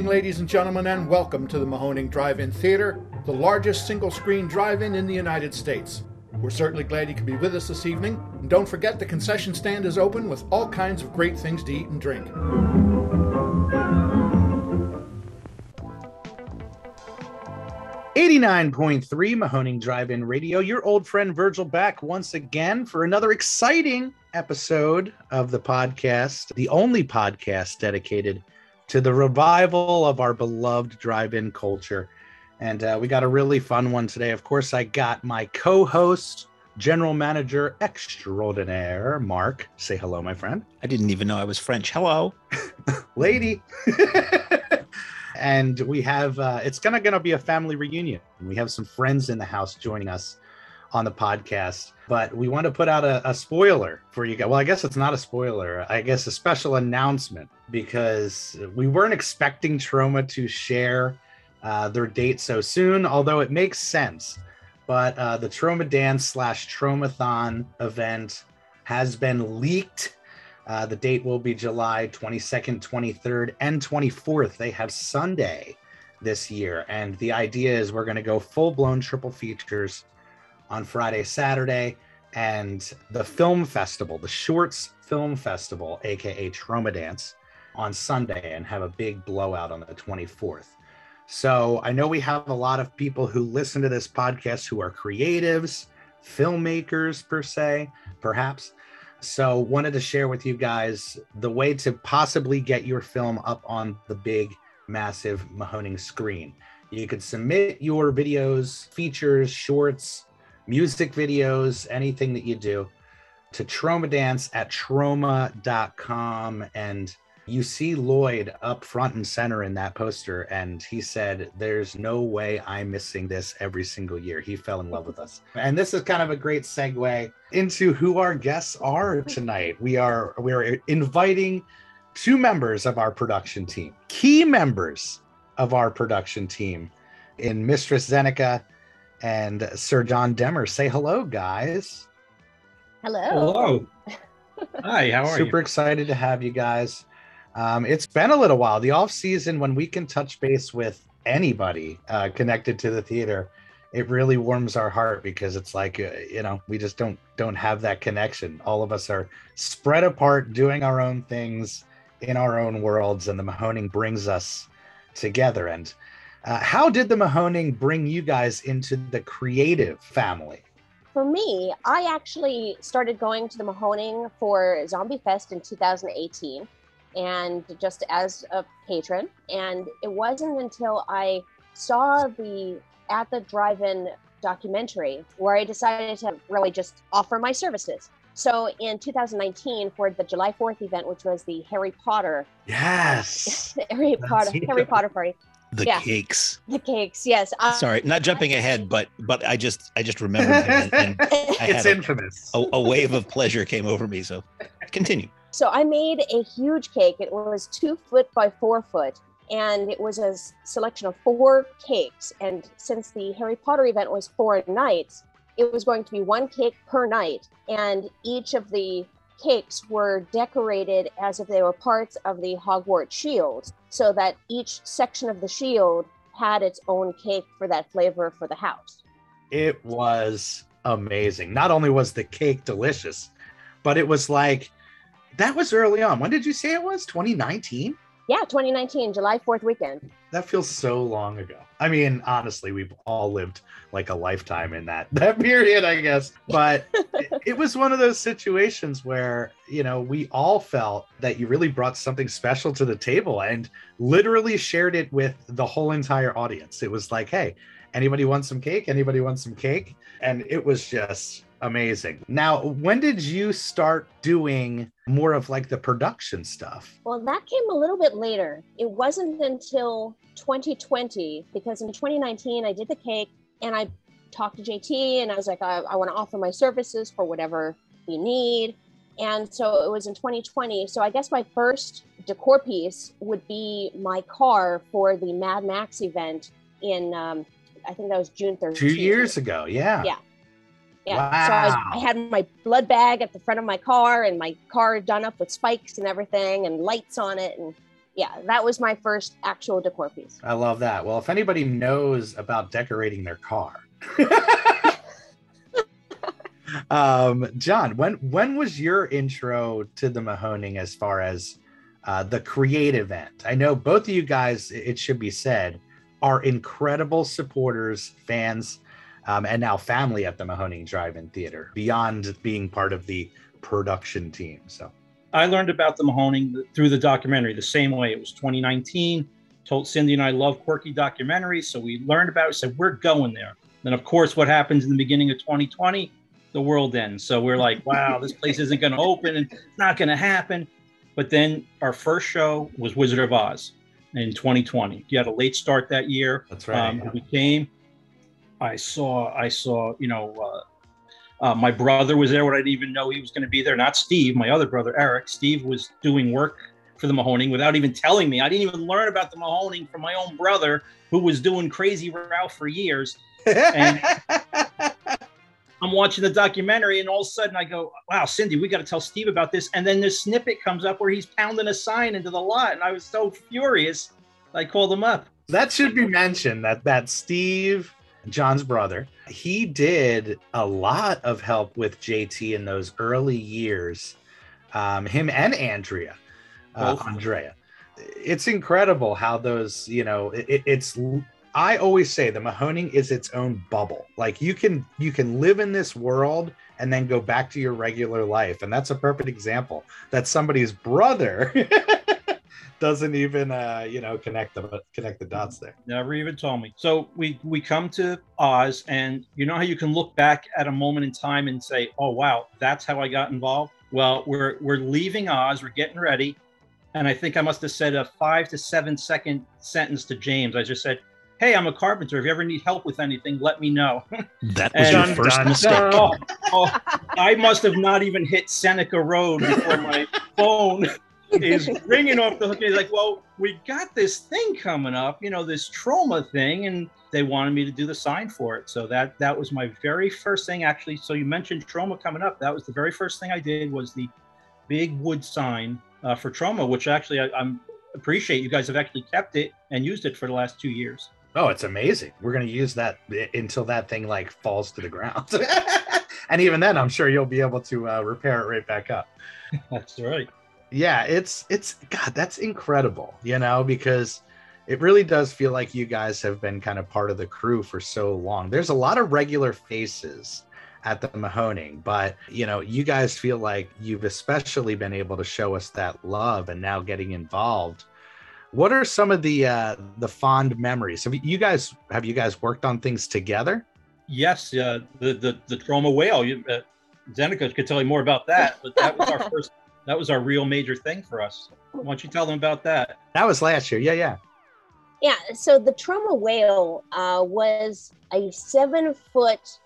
evening, ladies and gentlemen, and welcome to the Mahoning Drive-In Theater, the largest single-screen drive-in in the United States. We're certainly glad you can be with us this evening, and don't forget the concession stand is open with all kinds of great things to eat and drink. .3 Mahoning Drive-In Radio, your old friend Virgil back once again for another exciting episode of the podcast, the only podcast dedicated to the revival of our beloved drive-in culture. And we got a really fun one today. Of course, I got my co-host, General Manager Extraordinaire, Mark. Say hello, my friend. I didn't even know I was French. Hello. Lady. And we have, it's going to be a family reunion. We have some friends in the house joining us on the podcast, but we want to put out a spoiler for you guys. Well, I guess it's not a spoiler. I guess a special announcement, because we weren't expecting Troma to share their date so soon, although it makes sense. But the Troma Dance / Tromathon event has been leaked. The date will be July 22nd, 23rd, and 24th. They have Sunday this year. And the idea is we're going to go full-blown triple features on Friday, Saturday, and the film festival, the Shorts Film Festival, a.k.a. Troma Dance, on Sunday, and have a big blowout on the 24th. So I know we have a lot of people who listen to this podcast who are creatives, filmmakers per se, perhaps. So wanted to share with you guys the way to possibly get your film up on the big, massive Mahoning screen. You could submit your videos, features, shorts, music videos, anything that you do, to Tromadance at troma.com. And you see Lloyd up front and center in that poster. And he said, there's no way I'm missing this every single year. He fell in love with us. And this is kind of a great segue into who our guests are tonight. We are inviting two members of our production team, key members of our production team, in Mistress Zeneca and Sir John Demmer. Say hello, guys. Hello. Hi, how are you? Super excited to have you guys. It's been a little while. The off season, when we can touch base with anybody connected to the theater, it really warms our heart, because it's like, we just don't have that connection. All of us are spread apart, doing our own things in our own worlds, and the Mahoning brings us together. And how did the Mahoning bring you guys into the creative family? For me, I actually started going to the Mahoning for Zombie Fest in 2018, and just as a patron. And it wasn't until I saw the At the Drive-In documentary where I decided to really just offer my services. So in 2019, for the July 4th event, which was the Harry Potter. Yes. Harry Potter party. The cakes. Yes. Sorry, not jumping ahead, but I just remembered, and it's infamous. A wave of pleasure came over me. So continue. So I made a huge cake. It was 2 foot by 4 foot, and it was a selection of 4 cakes. And since the Harry Potter event was 4 nights, it was going to be 1 cake per night, and each of the cakes were decorated as if they were parts of the Hogwarts shield, so that each section of the shield had its own cake for that flavor for the house. It was amazing. Not only was the cake delicious, but it was like, that was early on. When did you say it was? 2019? Yeah, 2019, July 4th weekend. That feels so long ago. I mean, honestly, we've all lived like a lifetime in that period, I guess. But it was one of those situations where, we all felt that you really brought something special to the table and literally shared it with the whole entire audience. It was like, hey, anybody want some cake? Anybody want some cake? And it was just amazing. Now, when did you start doing more of like the production stuff? Well, that came a little bit later. It wasn't until 2020, because in 2019, I did the cake and I talked to JT and I was like, I want to offer my services for whatever you need. And so it was in 2020. So I guess my first decor piece would be my car for the Mad Max event in, I think that was June 13th. 2 years ago. Yeah. Yeah. Yeah. Wow. So I had my blood bag at the front of my car, and my car done up with spikes and everything and lights on it. And yeah, that was my first actual decor piece. I love that. Well, if anybody knows about decorating their car, John, when was your intro to the Mahoning as far as the creative end? I know both of you guys, it should be said, are incredible supporters, fans, and now family at the Mahoning Drive-In Theater, beyond being part of the production team. So I learned about the Mahoning through the documentary the same way. It was 2019. Told Cindy and I love quirky documentaries, so we learned about it, said we're going there. Then of course what happens in the beginning of 2020, the world ends. So we're like, wow, this place isn't going to open and it's not going to happen. But then our first show was Wizard of Oz in 2020. You had a late start that year. That's right. Yeah. We came. I saw, you know, my brother was there. What I didn't even know he was going to be there. Not Steve, my other brother, Eric. Steve was doing work for the Mahoning without even telling me. I didn't even learn about the Mahoning from my own brother, who was doing Crazy Ralph for years. And I'm watching the documentary, and all of a sudden I go, wow, Cindy, we got to tell Steve about this. And then this snippet comes up where he's pounding a sign into the lot. And I was so furious, I called him up. That should be mentioned, that Steve, John's brother, he did a lot of help with JT in those early years, him and Andrea. Andrea. It's incredible how those, you know, it's... I always say the Mahoning is its own bubble. Like you can live in this world and then go back to your regular life. And that's a perfect example that somebody's brother doesn't even, you know, connect the dots there. Never even told me. So we come to Oz, and you know how you can look back at a moment in time and say, oh, wow, that's how I got involved. Well, we're leaving Oz. We're getting ready. And I think I must have said a 5 to 7 second sentence to James. I just said, hey, I'm a carpenter. If you ever need help with anything, let me know. That was your first mistake. Oh, I must have not even hit Seneca Road before my phone is ringing off the hook. He's like, well, we got this thing coming up, you know, this Troma thing, and they wanted me to do the sign for it. So that was my very first thing, actually. So you mentioned Troma coming up. That was the very first thing I did, was the big wood sign for Troma, which actually I'm appreciate you guys have actually kept it and used it for the last 2 years. Oh, it's amazing. We're going to use that until that thing like falls to the ground. And even then, I'm sure you'll be able to repair it right back up. That's right. Yeah, it's God, that's incredible, you know, because it really does feel like you guys have been kind of part of the crew for so long. There's a lot of regular faces at the Mahoning, but, you know, you guys feel like you've especially been able to show us that love and now getting involved. What are some of the fond memories? Have you guys worked on things together? Yes, the Troma whale. Zeneca could tell you more about that, but that was our first. That was our real major thing for us. Why don't you tell them about that? That was last year. Yeah. So the Troma whale was a 7-foot,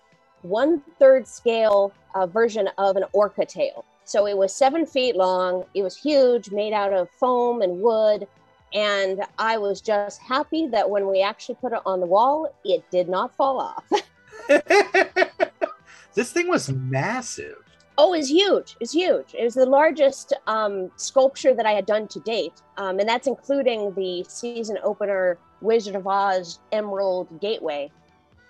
1/3 scale version of an orca tail. So it was 7 feet long. It was huge, made out of foam and wood. And I was just happy that when we actually put it on the wall, it did not fall off. This thing was massive. Oh, it's huge. It's huge. It was the largest sculpture that I had done to date. And that's including the season opener, Wizard of Oz, Emerald Gateway.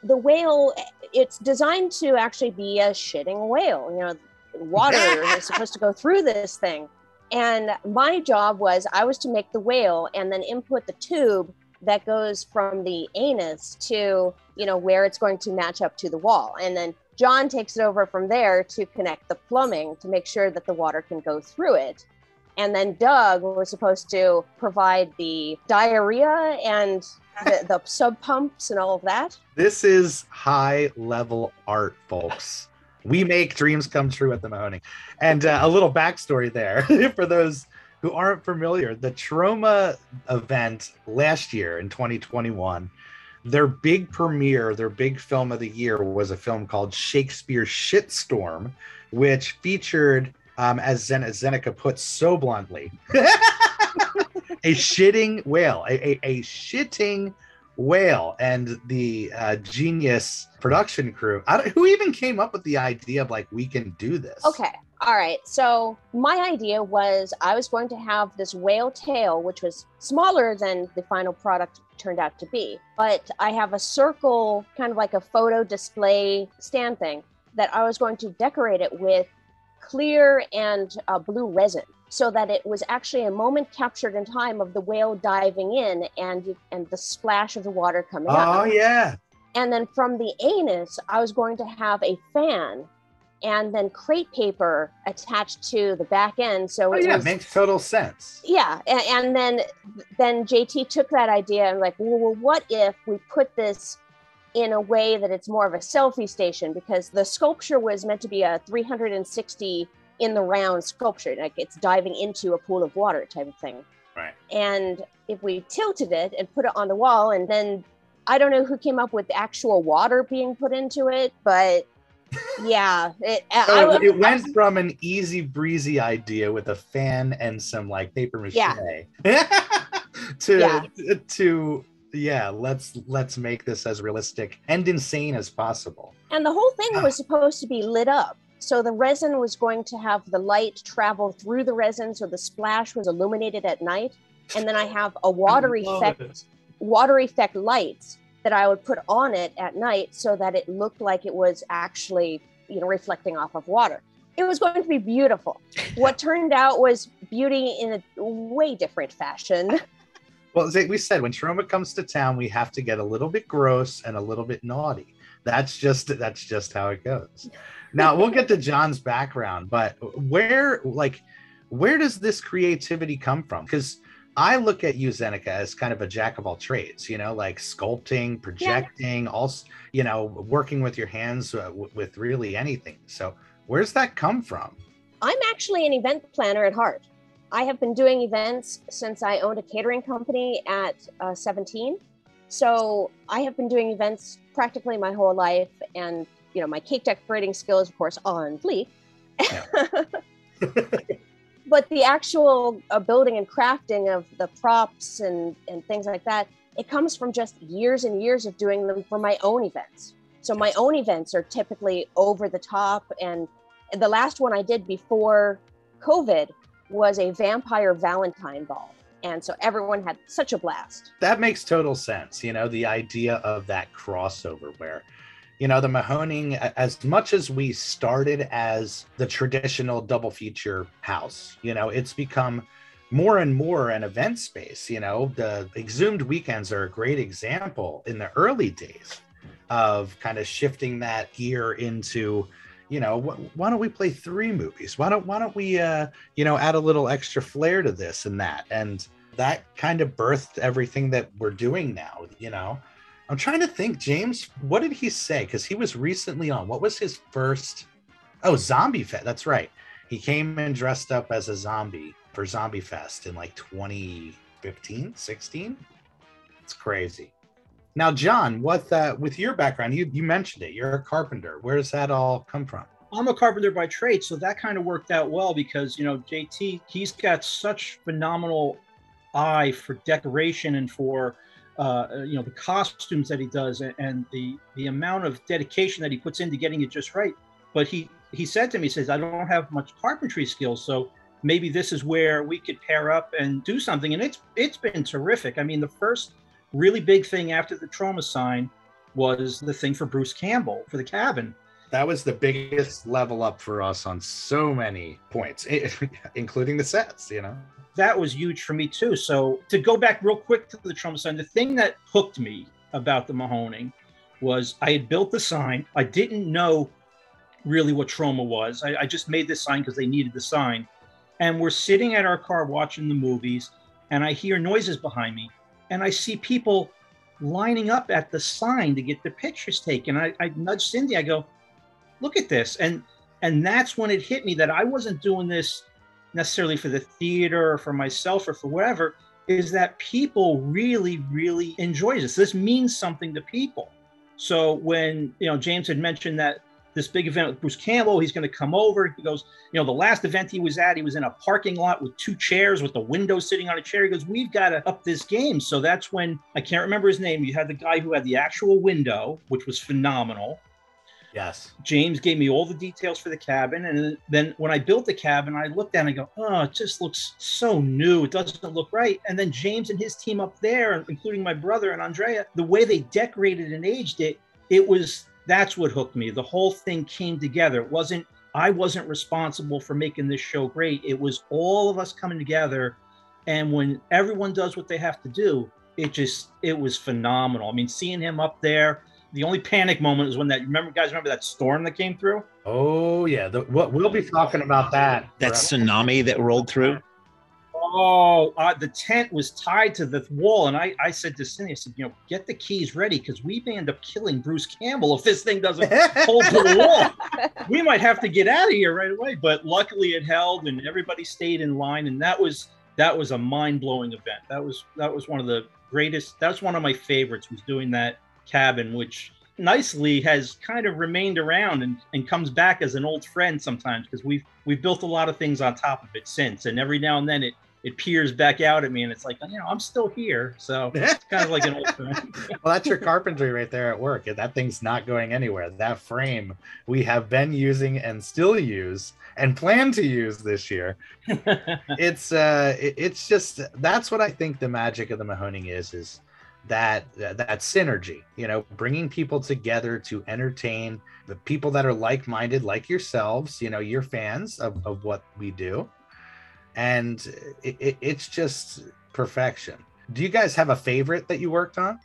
The whale, it's designed to actually be a shitting whale. You know, water is supposed to go through this thing. And my job was I was to make the whale and then input the tube that goes from the anus to, you know, where it's going to match up to the wall. And then John takes it over from there to connect the plumbing to make sure that the water can go through it. And then Doug was supposed to provide the diarrhea and the sub pumps and all of that. This is high level art, folks. We make dreams come true at the Mahoning. And a little backstory there for those who aren't familiar. The Troma event last year in 2021, their big premiere, their big film of the year was a film called Shakespeare's Shitstorm, which featured, as Zeneca put so bluntly, a shitting whale, a shitting whale. And the genius production crew, who even came up with the idea of like, we can do this. Okay, All right, so my idea was I was going to have this whale tail, which was smaller than the final product turned out to be. But I have a circle, kind of like a photo display stand thing, that I was going to decorate it with clear and blue resin, so that it was actually a moment captured in time of the whale diving in and the splash of the water coming up. Oh, yeah. And then from the anus, I was going to have a fan and then crepe paper attached to the back end. So it makes total sense. Yeah, and then JT took that idea and like, well, what if we put this in a way that it's more of a selfie station? Because the sculpture was meant to be a 360 in the round sculpture, like it's diving into a pool of water type of thing. Right. And if we tilted it and put it on the wall, and then I don't know who came up with the actual water being put into it, but... yeah. It went from an easy breezy idea with a fan and some like paper mache to let's make this as realistic and insane as possible. And the whole thing was supposed to be lit up. So the resin was going to have the light travel through the resin, so the splash was illuminated at night. And then I have a water effect lights that I would put on it at night so that it looked like it was actually, you know, reflecting off of water. It was going to be beautiful. What turned out was beauty in a way different fashion. Well, as we said, when Troma comes to town, we have to get a little bit gross and a little bit naughty. That's just how it goes. Now, we'll get to John's background, but where does this creativity come from? Because I look at you, Zeneca, as kind of a jack of all trades, you know, like sculpting, projecting, also, you know, working with your hands with really anything. So where's that come from? I'm actually an event planner at heart. I have been doing events since I owned a catering company at 17. So I have been doing events practically my whole life. And, you know, my cake decorating skills, of course, on fleek. Yeah. But the actual building and crafting of the props and things like that, it comes from just years and years of doing them for my own events. So my own events are typically over the top. And the last one I did before COVID was a vampire Valentine ball. And so everyone had such a blast. That makes total sense. You know, the idea of that crossover where, you know, the Mahoning, as much as we started as the traditional double feature house, you know, it's become more and more an event space. You know, the exhumed weekends are a great example in the early days of kind of shifting that gear into, you know, why don't we play 3 movies? Why don't we you know, add a little extra flair to this and that? And that kind of birthed everything that we're doing now, you know. I'm trying to think, James, what did he say? Because he was recently on. What was his first? Oh, Zombie Fest. That's right. He came and dressed up as a zombie for Zombie Fest in like 2015, 16. It's crazy. Now, John, what with your background, you mentioned it. You're a carpenter. Where does that all come from? I'm a carpenter by trade, so that kind of worked out well because, you know, JT, he's got such phenomenal eye for decoration and for you know, the costumes that he does and the amount of dedication that he puts into getting it just right. But he said to me, he says, I don't have much carpentry skills, so maybe this is where we could pair up and do something. And it's been terrific. I mean, the first really big thing after the Troma sign was the thing for Bruce Campbell for The Cabin. That was the biggest level up for us on so many points, including the sets, you know. That was huge for me too. So to go back real quick to the Troma sign, the thing that hooked me about the Mahoning was I had built the sign. I didn't know really what Troma was. I just made this sign because they needed the sign. And we're sitting at our car watching the movies and I hear noises behind me and I see people lining up at the sign to get their pictures taken. I nudge Cindy, I go, look at this. And that's when it hit me that I wasn't doing this necessarily for the theater or for myself or for whatever, is that people really, really enjoy this. This means something to people. So when, you know, James had mentioned that this big event with Bruce Campbell, he's going to come over. He goes, you know, the last event he was at, he was in a parking lot with 2 chairs with the window sitting on a chair. He goes, we've got to up this game. So that's when, I can't remember his name. You had the guy who had the actual window, which was phenomenal. Yes. James gave me all the details for the cabin. And then when I built the cabin, I looked down and go, oh, it just looks so new. It doesn't look right. And then James and his team up there, including my brother and Andrea, the way they decorated and aged it, it was, that's what hooked me. The whole thing came together. It wasn't, I wasn't responsible for making this show great. It was all of us coming together. And when everyone does what they have to do, it just, it was phenomenal. I mean, seeing him up there, the only panic moment is when that, remember that storm that came through? Oh, yeah. We'll be talking about that. That tsunami that rolled through? Oh, the tent was tied to the wall. And I said to Cindy, I said, you know, get the keys ready because we may end up killing Bruce Campbell if this thing doesn't hold to the wall. We might have to get out of here right away. But luckily it held and everybody stayed in line. And that was a mind-blowing event. That was one of the greatest. That's one of my favorites was doing that cabin, which nicely has kind of remained around and comes back as an old friend sometimes because we've built a lot of things on top of it since. And every now and then it peers back out at me and it's like, you know, I'm still here. So it's kind of like an old friend. Well, that's your carpentry right there at work. That thing's not going anywhere. That frame we have been using and still use and plan to use this year. It's just, that's what I think the magic of the Mahoning is that synergy, you know, bringing people together to entertain the people that are like-minded, like yourselves, you know, you're fans of what we do. And it's just perfection. Do you guys have a favorite that you worked on?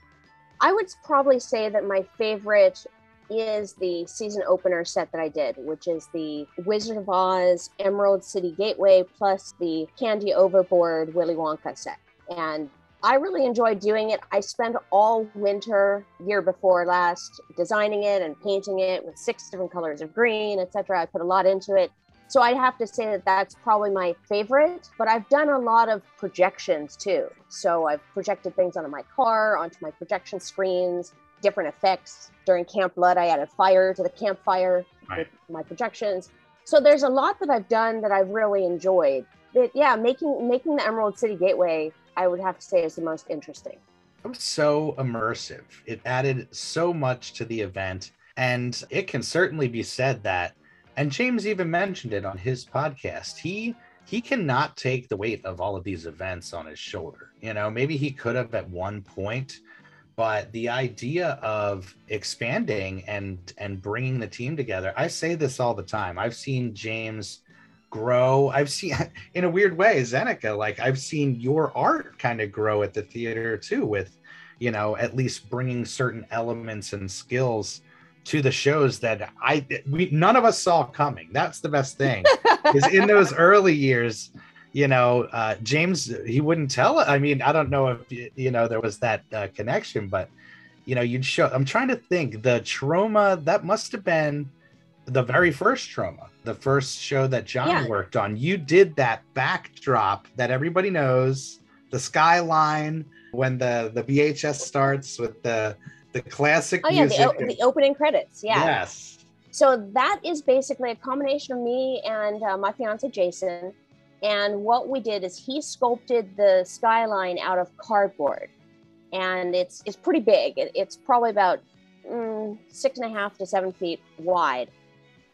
I would probably say that my favorite is the season opener set that I did, which is the Wizard of Oz, Emerald City Gateway, plus the Candy Overboard Willy Wonka set. And I really enjoyed doing it. I spent all winter, year before last, designing it and painting it with 6 different colors of green, etc. I put a lot into it. So I'd have to say that that's probably my favorite, but I've done a lot of projections too. So I've projected things onto my car, onto my projection screens, different effects. During Camp Blood, I added fire to the campfire with my projections. So there's a lot that I've done that I've really enjoyed. But yeah, making the Emerald City Gateway, I would have to say, is the most interesting. It was so immersive. It added so much to the event, and it can certainly be said that, and James even mentioned it on his podcast, he cannot take the weight of all of these events on his shoulder. You know, maybe he could have at one point, but the idea of expanding and bringing the team together, I say this all the time. I've seen James grow. I've seen, in a weird way, Zeneca, like I've seen your art kind of grow at the theater too with, you know, at least bringing certain elements and skills to the shows that we none of us saw coming. That's the best thing is in those early years, you know, James, he wouldn't tell. I mean, I don't know if, you know, there was that connection, but, you know, you'd show, I'm trying to think, the Troma, that must have been the very first Troma, the first show that John worked on. You did that backdrop that everybody knows, the skyline, when the VHS starts with the classic music. Oh, yeah, the opening credits, Yes. So that is basically a combination of me and my fiancé, Jason. And what we did is he sculpted the skyline out of cardboard. And it's pretty big. It's probably about 6.5 to 7 feet wide.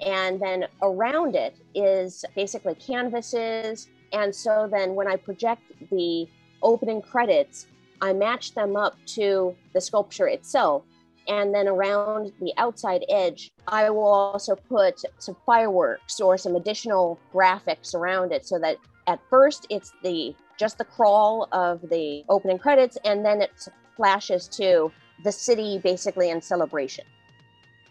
And then around it is basically canvases. And so then when I project the opening credits, I match them up to the sculpture itself. And then around the outside edge, I will also put some fireworks or some additional graphics around it so that at first it's just the crawl of the opening credits, and then it flashes to the city basically in celebration.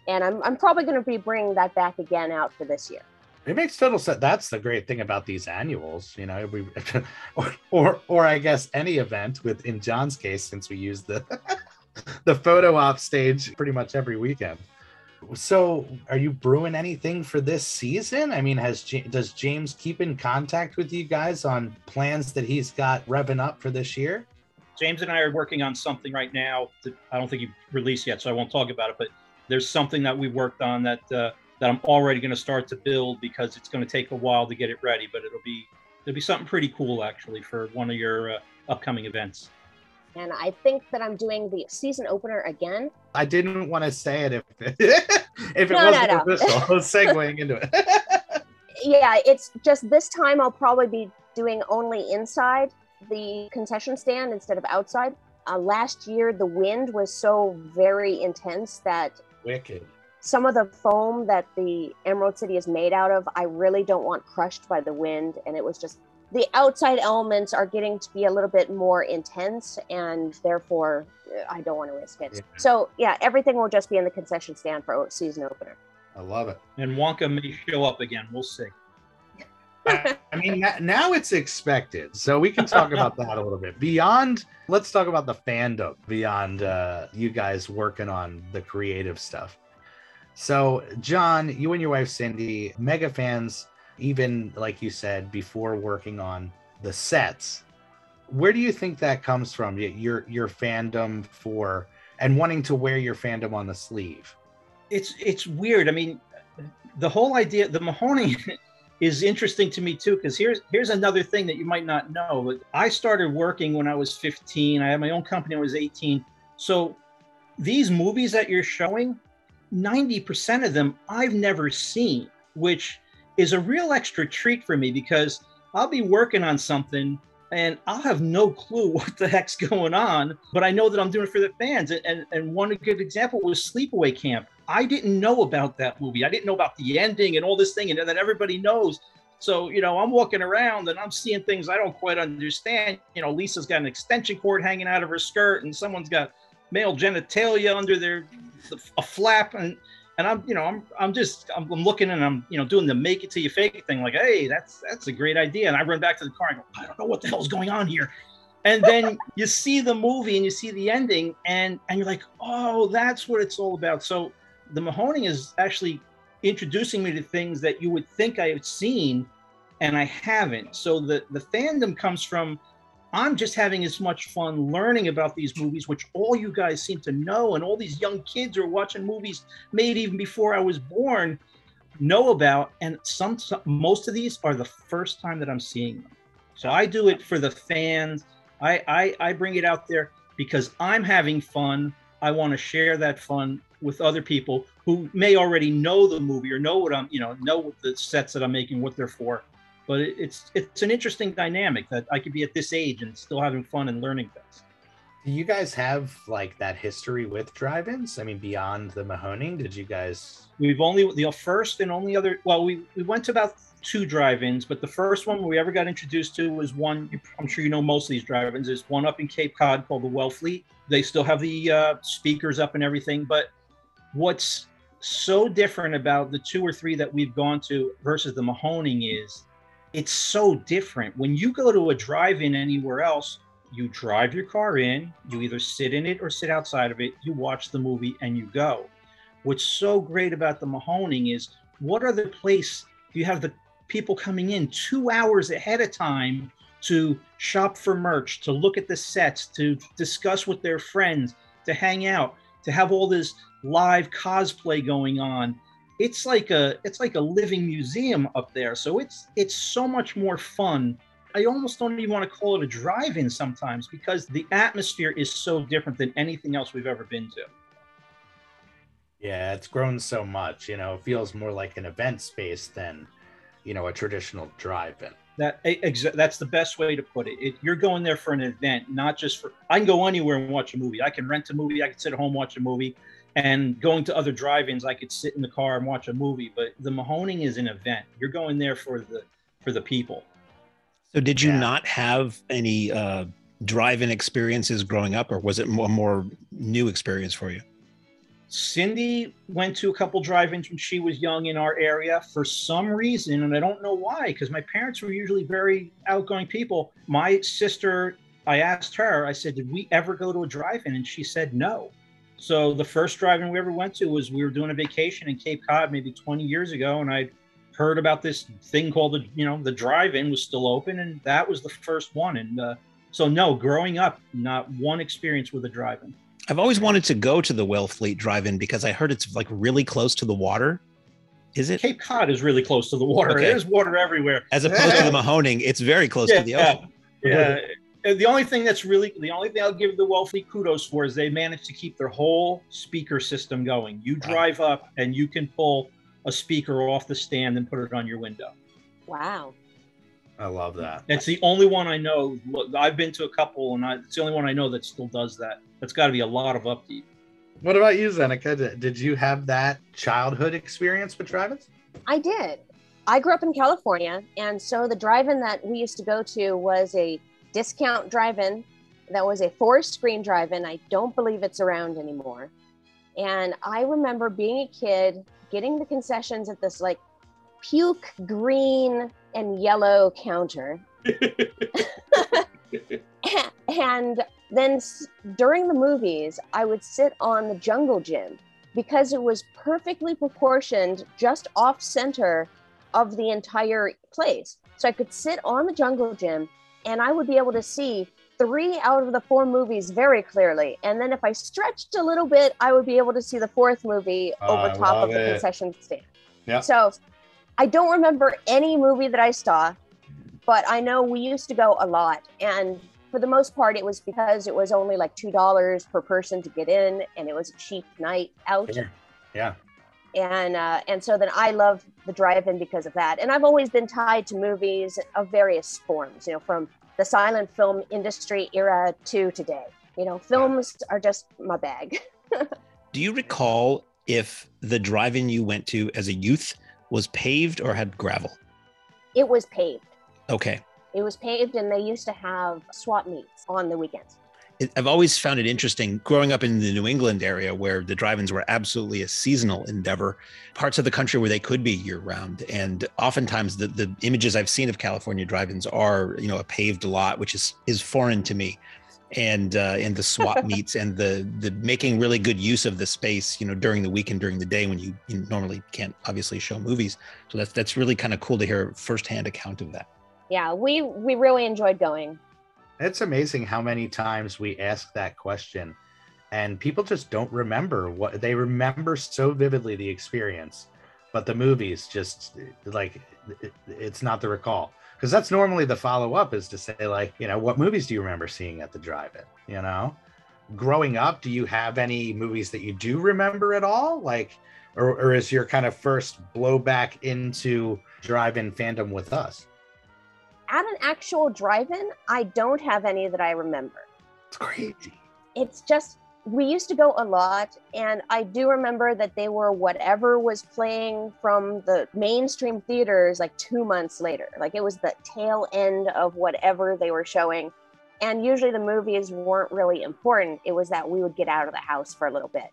And I'm probably going to be bringing that back again out for this year. It makes total sense. That's the great thing about these annuals, you know, we, or I guess any event with, in John's case, since we use the the photo op stage pretty much every weekend. So are you brewing anything for this season? I mean, does James keep in contact with you guys on plans that he's got revving up for this year? James and I are working on something right now that I don't think you've released yet, so I won't talk about it, but there's something that we worked on that I'm already going to start to build because it's going to take a while to get it ready, but it'll be something pretty cool actually for one of your upcoming events. And I think that I'm doing the season opener again. I didn't want to say it if If it wasn't for this, I was segueing into it. Yeah, it's just this time I'll probably be doing only inside the concession stand instead of outside. Last year, the wind was so very intense that wicked. Some of the foam that the Emerald City is made out of, I really don't want crushed by the wind. And it was just the outside elements are getting to be a little bit more intense, and therefore I don't want to risk it. Yeah. So yeah, everything will just be in the concession stand for season opener. I love it. And Wonka may show up again. We'll see. I mean, now it's expected. So we can talk about that a little bit. Let's talk about the fandom beyond you guys working on the creative stuff. So, John, you and your wife, Cindy, mega fans, even like you said, before working on the sets. Where do you think that comes from? Your fandom for and wanting to wear your fandom on the sleeve? It's weird. I mean, the whole idea, the Mahoning is interesting to me too, because here's another thing that you might not know. I started working when I was 15. I had my own company when I was 18. So these movies that you're showing, 90% of them I've never seen, which is a real extra treat for me, because I'll be working on something and I'll have no clue what the heck's going on, but I know that I'm doing it for the fans. And one good example was Sleepaway Camp. I didn't know about that movie. I didn't know about the ending and all this thing and that everybody knows. So, you know, I'm walking around and I'm seeing things I don't quite understand. You know, Lisa's got an extension cord hanging out of her skirt and someone's got male genitalia under a flap. And I'm, you know, I'm looking and I'm, you know, doing the make it till you fake it thing. Like, hey, that's a great idea. And I run back to the car and go, I don't know what the hell's going on here. And then you see the movie and you see the ending and you're like, oh, that's what it's all about. So the Mahoning is actually introducing me to things that you would think I had seen and I haven't. So the fandom comes from, I'm just having as much fun learning about these movies, which all you guys seem to know, and all these young kids are watching movies made even before I was born, know about, and most of these are the first time that I'm seeing them. So I do it for the fans. I bring it out there because I'm having fun. I want to share that fun with other people who may already know the movie or know what I'm, you know what the sets that I'm making, what they're for. But it's an interesting dynamic that I could be at this age and still having fun and learning things. Do you guys have like that history with drive-ins? I mean, beyond the Mahoning, did you guys? We've only, the first and only other, well, we went to about 2 drive-ins, but the first one we ever got introduced to was one, I'm sure you know most of these drive-ins, there's one up in Cape Cod called the Wellfleet. They still have the speakers up and everything, but what's so different about the 2 or 3 that we've gone to versus the Mahoning is, it's so different. When you go to a drive-in anywhere else, you drive your car in, you either sit in it or sit outside of it, you watch the movie and you go. What's so great about the Mahoning is, what other place do you have the people coming in 2 hours ahead of time to shop for merch, to look at the sets, to discuss with their friends, to hang out, to have all this live cosplay going on? It's like a living museum up there. So it's so much more fun. I almost don't even want to call it a drive-in sometimes, because the atmosphere is so different than anything else we've ever been to. Yeah, it's grown so much, you know, it feels more like an event space than, you know, a traditional drive-in. That's the best way to put it. You're going there for an event, not just for, I can go anywhere and watch a movie. I can rent a movie, I can sit at home, watch a movie. And going to other drive-ins, I could sit in the car and watch a movie, but the Mahoning is an event. You're going there for the people. So did you not have any drive-in experiences growing up, or was it a more new experience for you? Cindy went to a couple drive-ins when she was young in our area for some reason, and I don't know why, because my parents were usually very outgoing people. My sister, I asked her, I said, did we ever go to a drive-in? And she said no. So the first drive-in we ever went to was, we were doing a vacation in Cape Cod maybe 20 years ago, and I heard about this thing called the drive-in was still open, and that was the first one. And so no, growing up, not one experience with a drive-in. I've always wanted to go to the Wellfleet drive-in because I heard it's like really close to the water. Is it? Cape Cod is really close to the water. Okay. There's water everywhere. As opposed to the Mahoning, it's very close to the ocean. Yeah. The only thing I'll give the Wellfleet kudos for is they managed to keep their whole speaker system going. You drive up and you can pull a speaker off the stand and put it on your window. Wow. I love that. That's the only one I know. Look, I've been to a couple, and it's the only one I know that still does that. That's got to be a lot of upkeep. What about you, Zeneca? Did you have that childhood experience with drive-ins? I did. I grew up in California, and so the drive-in that we used to go to was a discount drive-in that was a four-screen drive-in. I don't believe it's around anymore. And I remember being a kid, getting the concessions at this like puke green and yellow counter. And then during the movies, I would sit on the jungle gym because it was perfectly proportioned just off center of the entire place. So I could sit on the jungle gym and I would be able to see 3 out of the 4 movies very clearly. And then if I stretched a little bit, I would be able to see the 4th movie over top of the concession stand. Yeah. So I don't remember any movie that I saw, but I know we used to go a lot. And for the most part, it was because it was only like $2 per person to get in, and it was a cheap night out. Yeah. And so then I love the drive-in because of that. And I've always been tied to movies of various forms, you know, from the silent film industry era to today. You know, films are just my bag. Do you recall if the drive-in you went to as a youth was paved or had gravel? It was paved. Okay. It was paved, and they used to have swap meets on the weekends. I've always found it interesting growing up in the New England area where the drive-ins were absolutely a seasonal endeavor, parts of the country where they could be year-round. And oftentimes the images I've seen of California drive-ins are, you know, a paved lot, which is foreign to me. And the swap meets and the making really good use of the space, you know, during the week and during the day when you normally can't obviously show movies. So that's really kind of cool to hear a firsthand account of that. Yeah, we really enjoyed going. It's amazing how many times we ask that question and people just don't remember what they remember so vividly the experience, but the movies just like it's not the recall, because that's normally the follow up is to say, like, you know, what movies do you remember seeing at the drive-in? You know, growing up, do you have any movies that you do remember at all? Like, or is your kind of first blowback into drive-in fandom with us? At an actual drive-in, I don't have any that I remember. It's crazy. It's just, we used to go a lot, and I do remember that they were whatever was playing from the mainstream theaters like 2 months later. Like, it was the tail end of whatever they were showing. And usually the movies weren't really important. It was that we would get out of the house for a little bit.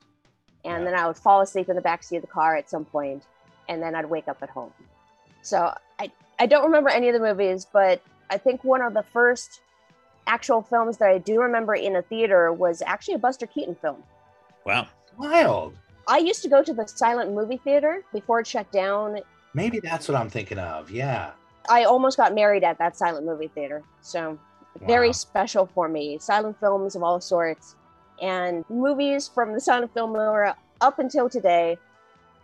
And then I would fall asleep in the backseat of the car at some point, and then I'd wake up at home. So I don't remember any of the movies, but I think one of the first actual films that I do remember in a theater was actually a Buster Keaton film. Wow. Wild. I used to go to the silent movie theater before it shut down. Maybe that's what I'm thinking of. Yeah. I almost got married at that silent movie theater. So very special for me. Silent films of all sorts and movies from the silent film era up until today.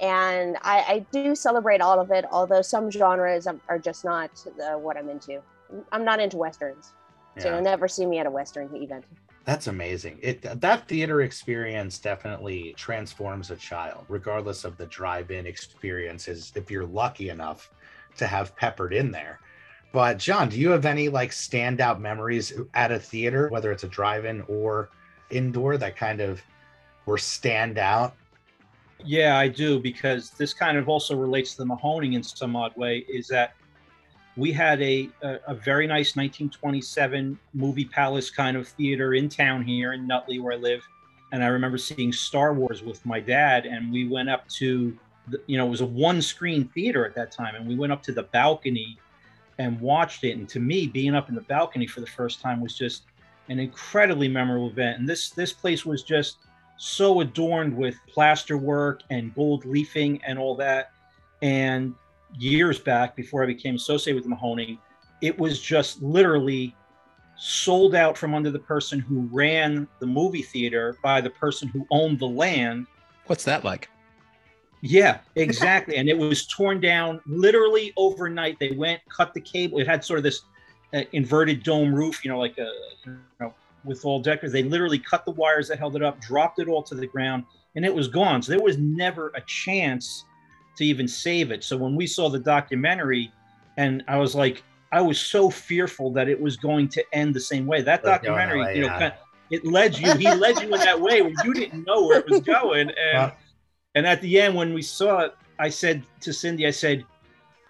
And I do celebrate all of it, although some genres are just not what I'm into. I'm not into Westerns, so you'll never see me at a Western event. That's amazing. That theater experience definitely transforms a child, regardless of the drive-in experiences, if you're lucky enough to have peppered in there. But John, do you have any like standout memories at a theater, whether it's a drive-in or indoor, that kind of were standout? Yeah, I do, because this kind of also relates to the Mahoning in some odd way, is that we had a very nice 1927 movie palace kind of theater in town here in Nutley where I live. And I remember seeing Star Wars with my dad, and we went up to, it was a one-screen theater at that time, and we went up to the balcony and watched it. And to me, being up in the balcony for the first time was just an incredibly memorable event. And this place was just so adorned with plaster work and gold leafing and all that. And years back, before I became associated with Mahoning, it was just literally sold out from under the person who ran the movie theater by the person who owned the land. What's that like? Yeah, exactly. And it was torn down literally overnight. They went, cut the cable. It had sort of this inverted dome roof, you know, like a, you know, with all deckers. They literally cut the wires that held it up, dropped it all to the ground, and it was gone. So there was never a chance to even save it. So when we saw the documentary, and I was like, I was so fearful that it was going to end the same way. That documentary, you know, kind of, it led you, he led you in that way when you didn't know where it was going. And, and at the end, when we saw it, I said to Cindy, I said,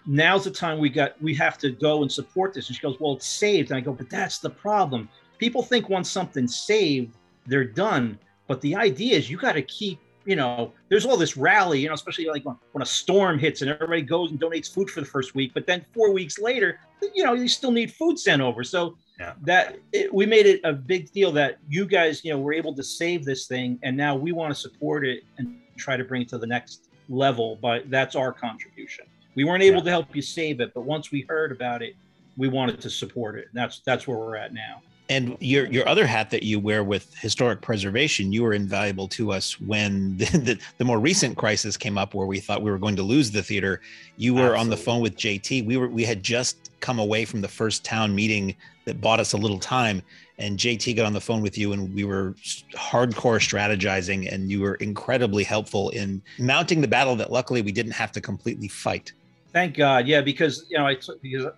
now's the time we have to go and support this. And she goes, well, it's saved. And I go, but that's the problem. People think once something's saved, they're done. But the idea is you got to keep, you know, there's all this rally, you know, especially like when a storm hits and everybody goes and donates food for the first week. But then 4 weeks later, you know, you still need food sent over. So we made it a big deal that you guys, you know, were able to save this thing. And now we want to support it and try to bring it to the next level. But that's our contribution. We weren't able to help you save it, but once we heard about it, we wanted to support it. And that's where we're at now. And your other hat that you wear with historic preservation, you were invaluable to us when the more recent crisis came up where we thought we were going to lose the theater. You were on the phone with JT. We had just come away from the first town meeting that bought us a little time, and JT got on the phone with you, and we were hardcore strategizing, and you were incredibly helpful in mounting the battle that luckily we didn't have to completely fight. Thank God. Yeah, because, you know,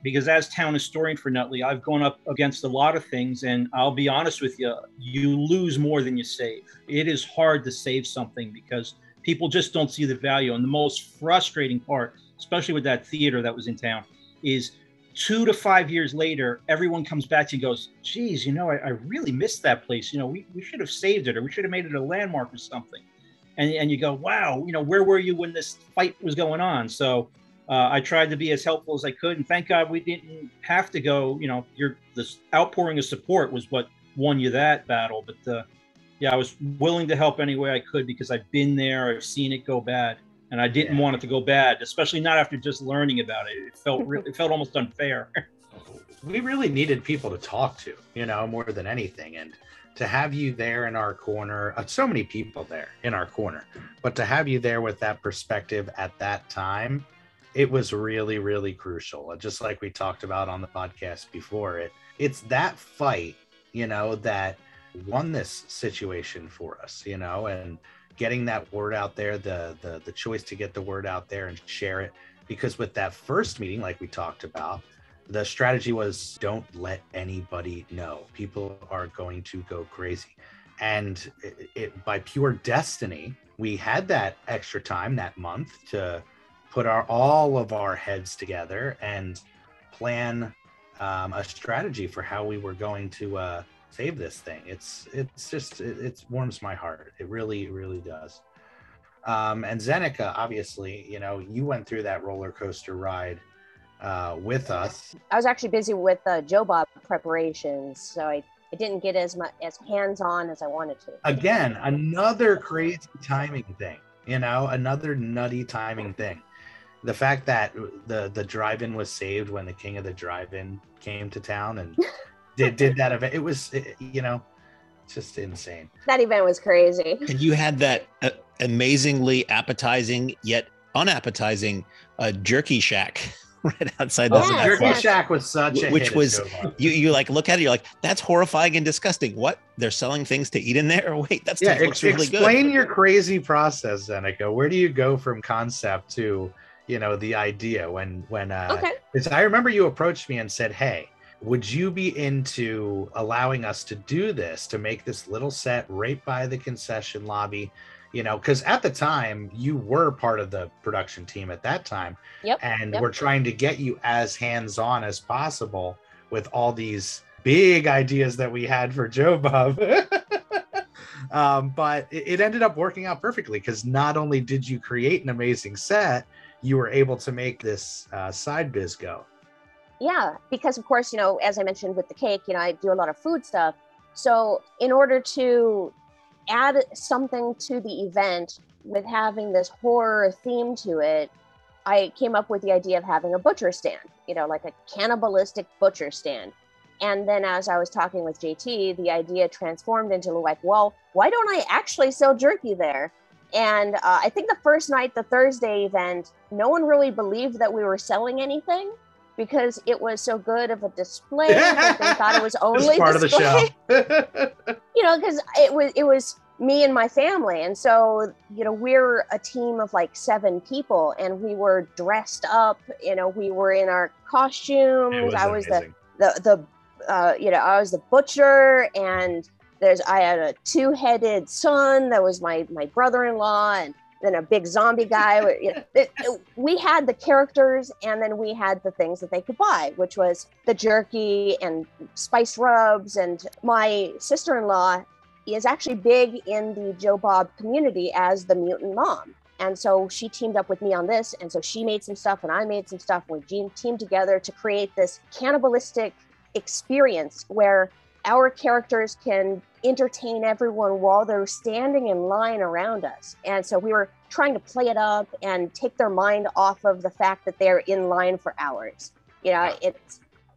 because as town historian for Nutley, I've gone up against a lot of things, and I'll be honest with you, you lose more than you save. It is hard to save something because people just don't see the value. And the most frustrating part, especially with that theater that was in town, is 2 to 5 years later, everyone comes back to you and goes, geez, you know, I really missed that place. You know, we should have saved it, or we should have made it a landmark or something. And you go, wow, you know, where were you when this fight was going on? So I tried to be as helpful as I could, and thank God we didn't have to go. You know, this outpouring of support was what won you that battle. But yeah, I was willing to help any way I could because I've been there, I've seen it go bad, and I didn't want it to go bad, especially not after just learning about it. It felt almost unfair. We really needed people to talk to, you know, more than anything, and to have you there in our corner, so many people there in our corner, but to have you there with that perspective at that time. It was really, really crucial. Just like we talked about on the podcast before, it's that fight, you know, that won this situation for us, you know, and getting that word out there, the choice to get the word out there and share it. Because with that first meeting, like we talked about, the strategy was don't let anybody know. People are going to go crazy. And it by pure destiny, we had that extra time that month to put all of our heads together and plan a strategy for how we were going to save this thing. It warms my heart. It really, really does. And Zeneca, obviously, you know, you went through that roller coaster ride with us. I was actually busy with Joe Bob preparations, so I didn't get as hands-on as I wanted to. Again, another crazy timing thing, you know, another nutty timing thing. The fact that the drive-in was saved when the king of the drive-in came to town and did that event. It was, you know, just insane. That event was crazy. And you had that amazingly appetizing yet unappetizing Jerky Shack right outside the Jerky Shack was such a which was, you like look at it, you're like, that's horrifying and disgusting. What? They're selling things to eat in there? Wait, that stuff looks really good. Explain your crazy process, Zeneca. Where do you go from concept to, you know, the idea when I remember you approached me and said, hey, would you be into allowing us to do this, to make this little set right by the concession lobby, you know, because at the time you were part of the production team at that time. Yep. And we're trying to get you as hands-on as possible with all these big ideas that we had for Joe Bob. But it ended up working out perfectly because not only did you create an amazing set, you were able to make this side biz go. Yeah, because of course, you know, as I mentioned with the cake, you know, I do a lot of food stuff. So in order to add something to the event with having this horror theme to it, I came up with the idea of having a butcher stand, you know, like a cannibalistic butcher stand. And then as I was talking with JT, the idea transformed into like, well, why don't I actually sell jerky there? And I think the first night, the Thursday event, no one really believed that we were selling anything. because it was so good of a display that they thought it was only part display. Of the show. You know, because it was me and my family. And so, you know, we're a team of like 7 people and we were dressed up, you know, we were in our costumes. I was the butcher, and I had a 2-headed son that was my brother-in-law, and then a big zombie guy. You know, we had the characters, and then we had the things that they could buy, which was the jerky and spice rubs. And my sister-in-law is actually big in the Joe Bob community as the mutant mom. And so she teamed up with me on this. And so she made some stuff and I made some stuff. We teamed together to create this cannibalistic experience where our characters can entertain everyone while they're standing in line around us. And so we were trying to play it up and take their mind off of the fact that they're in line for hours. You know,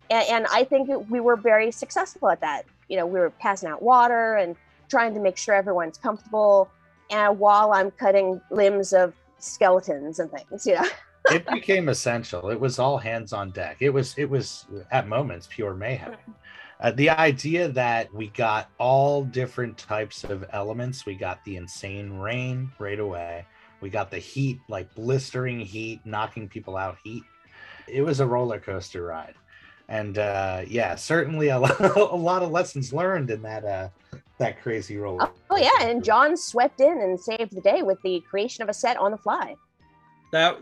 and I think we were very successful at that. You know, we were passing out water and trying to make sure everyone's comfortable, and while I'm cutting limbs of skeletons and things, you know. It became essential. It was all hands on deck. It was at moments pure mayhem. The idea that we got all different types of elements. We got the insane rain right away. We got the heat, like blistering heat, knocking people out heat. It was a roller coaster ride. And certainly a lot of lessons learned in that crazy roller. Oh yeah, and John swept in and saved the day with the creation of a set on the fly. That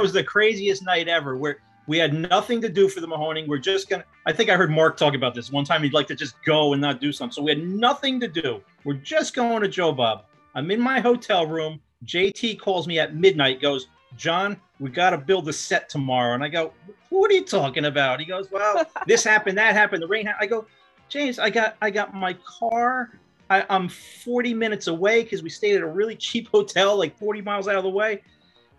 was the craziest night ever, where we had nothing to do for the Mahoning. We're just gonna, I think I heard Mark talk about this one time, he'd like to just go and not do something. So we had nothing to do. We're just going to Joe Bob. I'm in my hotel room. JT calls me at midnight, goes, John, we got to build a set tomorrow. And I go, what are you talking about? He goes, well, this happened, that happened, the rain happened. I go, James, I got my car. I'm 40 minutes away because we stayed at a really cheap hotel, like 40 miles out of the way.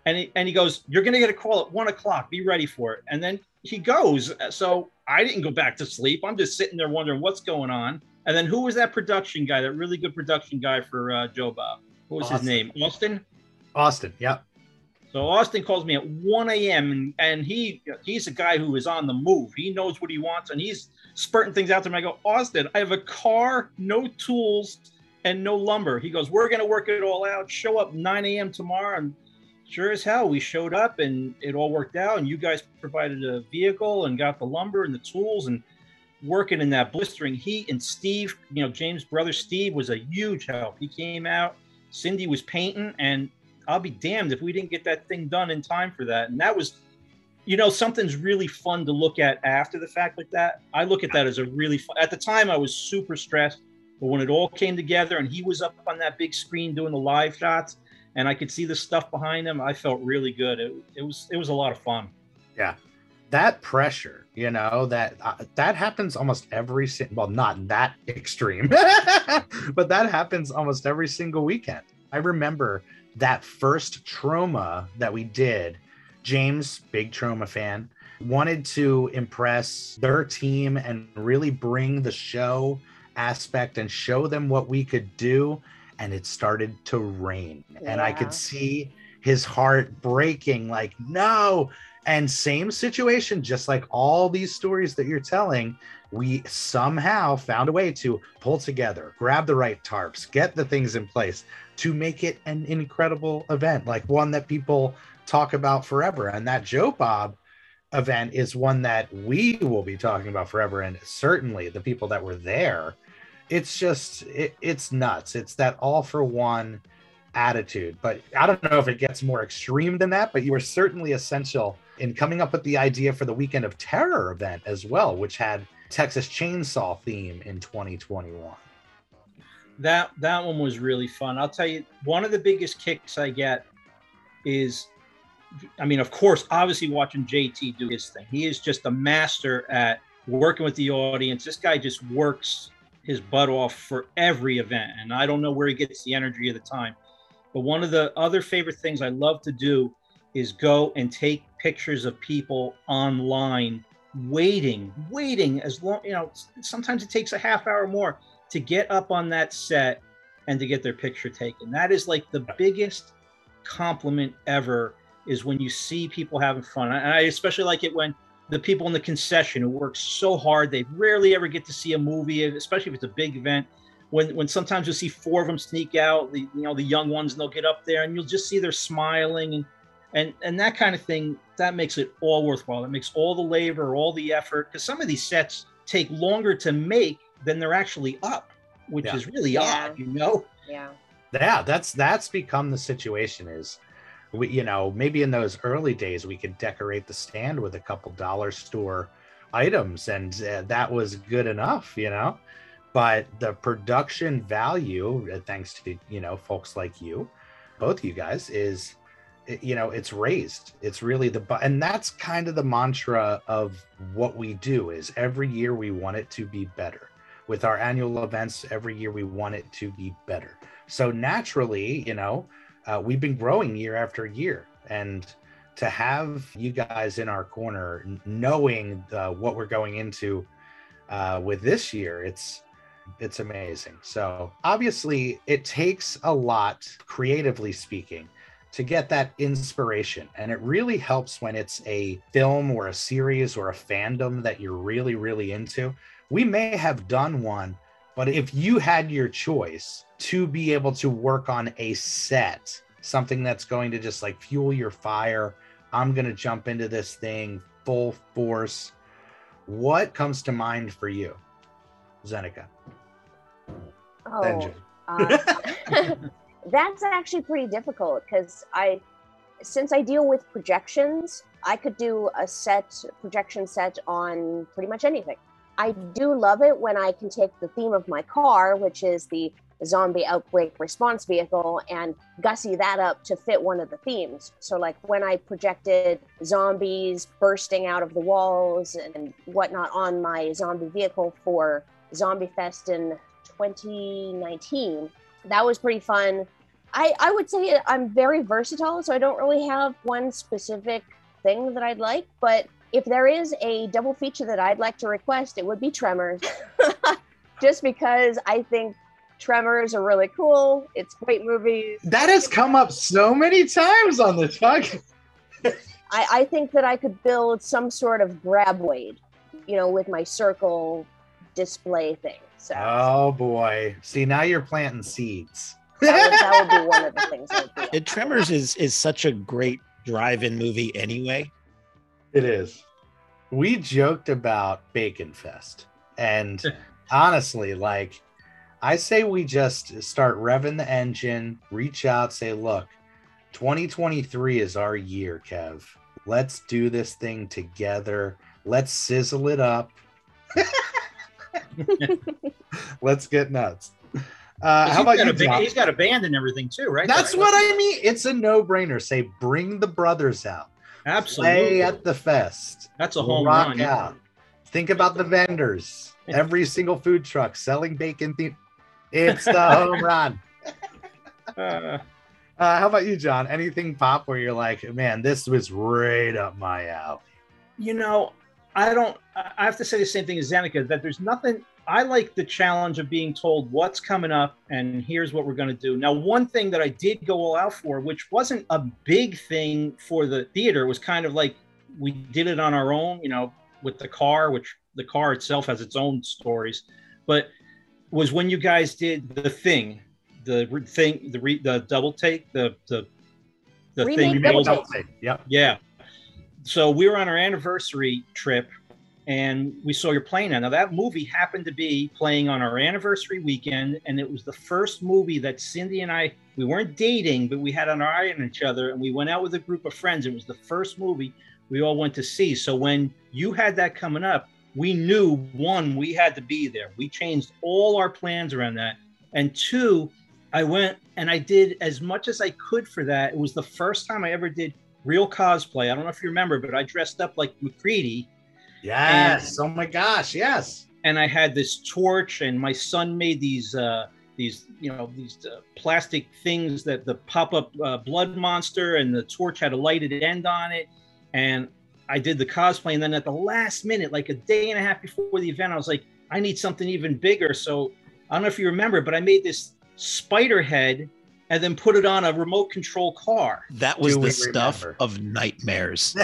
And he goes, you're going to get a call at 1:00. Be ready for it. And then he goes. So I didn't go back to sleep. I'm just sitting there wondering what's going on. And then who was that production guy, that really good production guy for Joe Bob? What was Austin. His name? Austin. Yeah. So Austin calls me at 1 a.m. and he's a guy who is on the move. He knows what he wants, and he's spurting things out to me. I go, Austin, I have a car, no tools, and no lumber. He goes, we're going to work it all out. Show up 9 a.m. tomorrow. And sure as hell, we showed up, and it all worked out. And you guys provided a vehicle and got the lumber and the tools, and working in that blistering heat. And Steve, you know, James' brother Steve, was a huge help. He came out. Cindy was painting, and I'll be damned if we didn't get that thing done in time for that. And that was, you know, something's really fun to look at after the fact like that. I look at that as a really fun, at the time I was super stressed, but when it all came together and he was up on that big screen doing the live shots and I could see the stuff behind him, I felt really good. It was a lot of fun. Yeah. That pressure, you know, that happens almost every, well, not that extreme, but that happens almost every single weekend. I remember that first Troma that we did, James, big Troma fan, wanted to impress their team and really bring the show aspect and show them what we could do. And it started to rain. Yeah. And I could see his heart breaking, like, no. And same situation, just like all these stories that you're telling, we somehow found a way to pull together, grab the right tarps, get the things in place to make it an incredible event, like one that people talk about forever. And that Joe Bob event is one that we will be talking about forever. And certainly the people that were there, it's just, it's nuts. It's that all for one attitude. But I don't know if it gets more extreme than that, but you were certainly essential in coming up with the idea for the Weekend of Terror event as well, which had Texas Chainsaw theme in 2021. That one was really fun. I'll tell you, one of the biggest kicks I get is, I mean, of course, obviously watching JT do his thing. He is just a master at working with the audience. This guy just works his butt off for every event, and I don't know where he gets the energy of the time. But one of the other favorite things I love to do is go and take pictures of people online waiting as long, you know, sometimes it takes a half hour more to get up on that set and to get their picture taken. That is like the biggest compliment ever, is when you see people having fun. And I especially like it when the people in the concession who work so hard. They rarely ever get to see a movie, especially if it's a big event. When sometimes you'll see four of them sneak out, the young ones, and they'll get up there and you'll just see they're smiling and that kind of thing. That makes it all worthwhile. It makes all the labor, all the effort, because some of these sets take longer to make than they're actually up, which is really odd, Yeah, that's become the situation is, we, you know, maybe in those early days we could decorate the stand with a couple dollar store items and that was good enough, you know. But the production value, thanks to, you know, folks like you, both you guys, is, you know, it's raised. It's really the, and that's kind of the mantra of what we do is every year we want it to be better. With our annual events, every year we want it to be better. So naturally, you know, we've been growing year after year. And to have you guys in our corner, knowing what we're going into with this year, it's amazing. So obviously it takes a lot, creatively speaking, to get that inspiration. And it really helps when it's a film or a series or a fandom that you're really, really into. We may have done one, but if you had your choice to be able to work on a set, something that's going to just like fuel your fire, I'm going to jump into this thing full force. What comes to mind for you, Zeneca? Oh, that's actually pretty difficult because since I deal with projections, I could do a projection set on pretty much anything. I do love it when I can take the theme of my car, which is the zombie outbreak response vehicle, and gussy that up to fit one of the themes. So like when I projected zombies bursting out of the walls and whatnot on my zombie vehicle for Zombie Fest in 2019, that was pretty fun. I would say I'm very versatile, so I don't really have one specific thing that I'd like, but if there is a double feature that I'd like to request, it would be Tremors. Just because I think Tremors are really cool. It's great movies. That has come up so many times on this podcast. I think that I could build some sort of graboid, you know, with my circle display thing. So. Oh boy. See, now you're planting seeds. That would be one of the things I would do. Tremors is such a great drive-in movie anyway. It is. We joked about Bacon Fest. And honestly, like, I say we just start revving the engine, reach out, say, look, 2023 is our year, Kev. Let's do this thing together. Let's sizzle it up. Let's get nuts. How about you, John? He's got a band and everything too, right? That's what I mean. It's a no-brainer. Say, bring the brothers out. Absolutely. Play at the fest. That's a whole rock run, out. Yeah. Think about the vendors. Every single food truck selling bacon. It's the home run. How about you, John? Anything pop where you're like, man, this was right up my alley? You know, I have to say the same thing as Zeneca, that there's nothing. I like the challenge of being told what's coming up and here's what we're going to do. Now, one thing that I did go all out for, which wasn't a big thing for the theater, was kind of like we did it on our own, you know, with the car, which the car itself has its own stories, but was when you guys did the remake double take. Yep. Yeah. So we were on our anniversary trip, and we saw your playing now. Now that movie happened to be playing on our anniversary weekend, and it was the first movie that Cindy and I, we weren't dating, but we had an eye on each other, and we went out with a group of friends. It was the first movie we all went to see. So when you had that coming up, we knew, one, we had to be there. We changed all our plans around that. And two, I went and I did as much as I could for that. It was the first time I ever did real cosplay. I don't know if you remember, but I dressed up like McCready. Yes. And, oh my gosh. Yes. And I had this torch, and my son made these plastic things that the pop-up blood monster, and the torch had a lighted end on it. And I did the cosplay. And then at the last minute, like a day and a half before the event, I was like, I need something even bigger. So I don't know if you remember, but I made this spider head and then put it on a remote control car. That was the stuff of nightmares.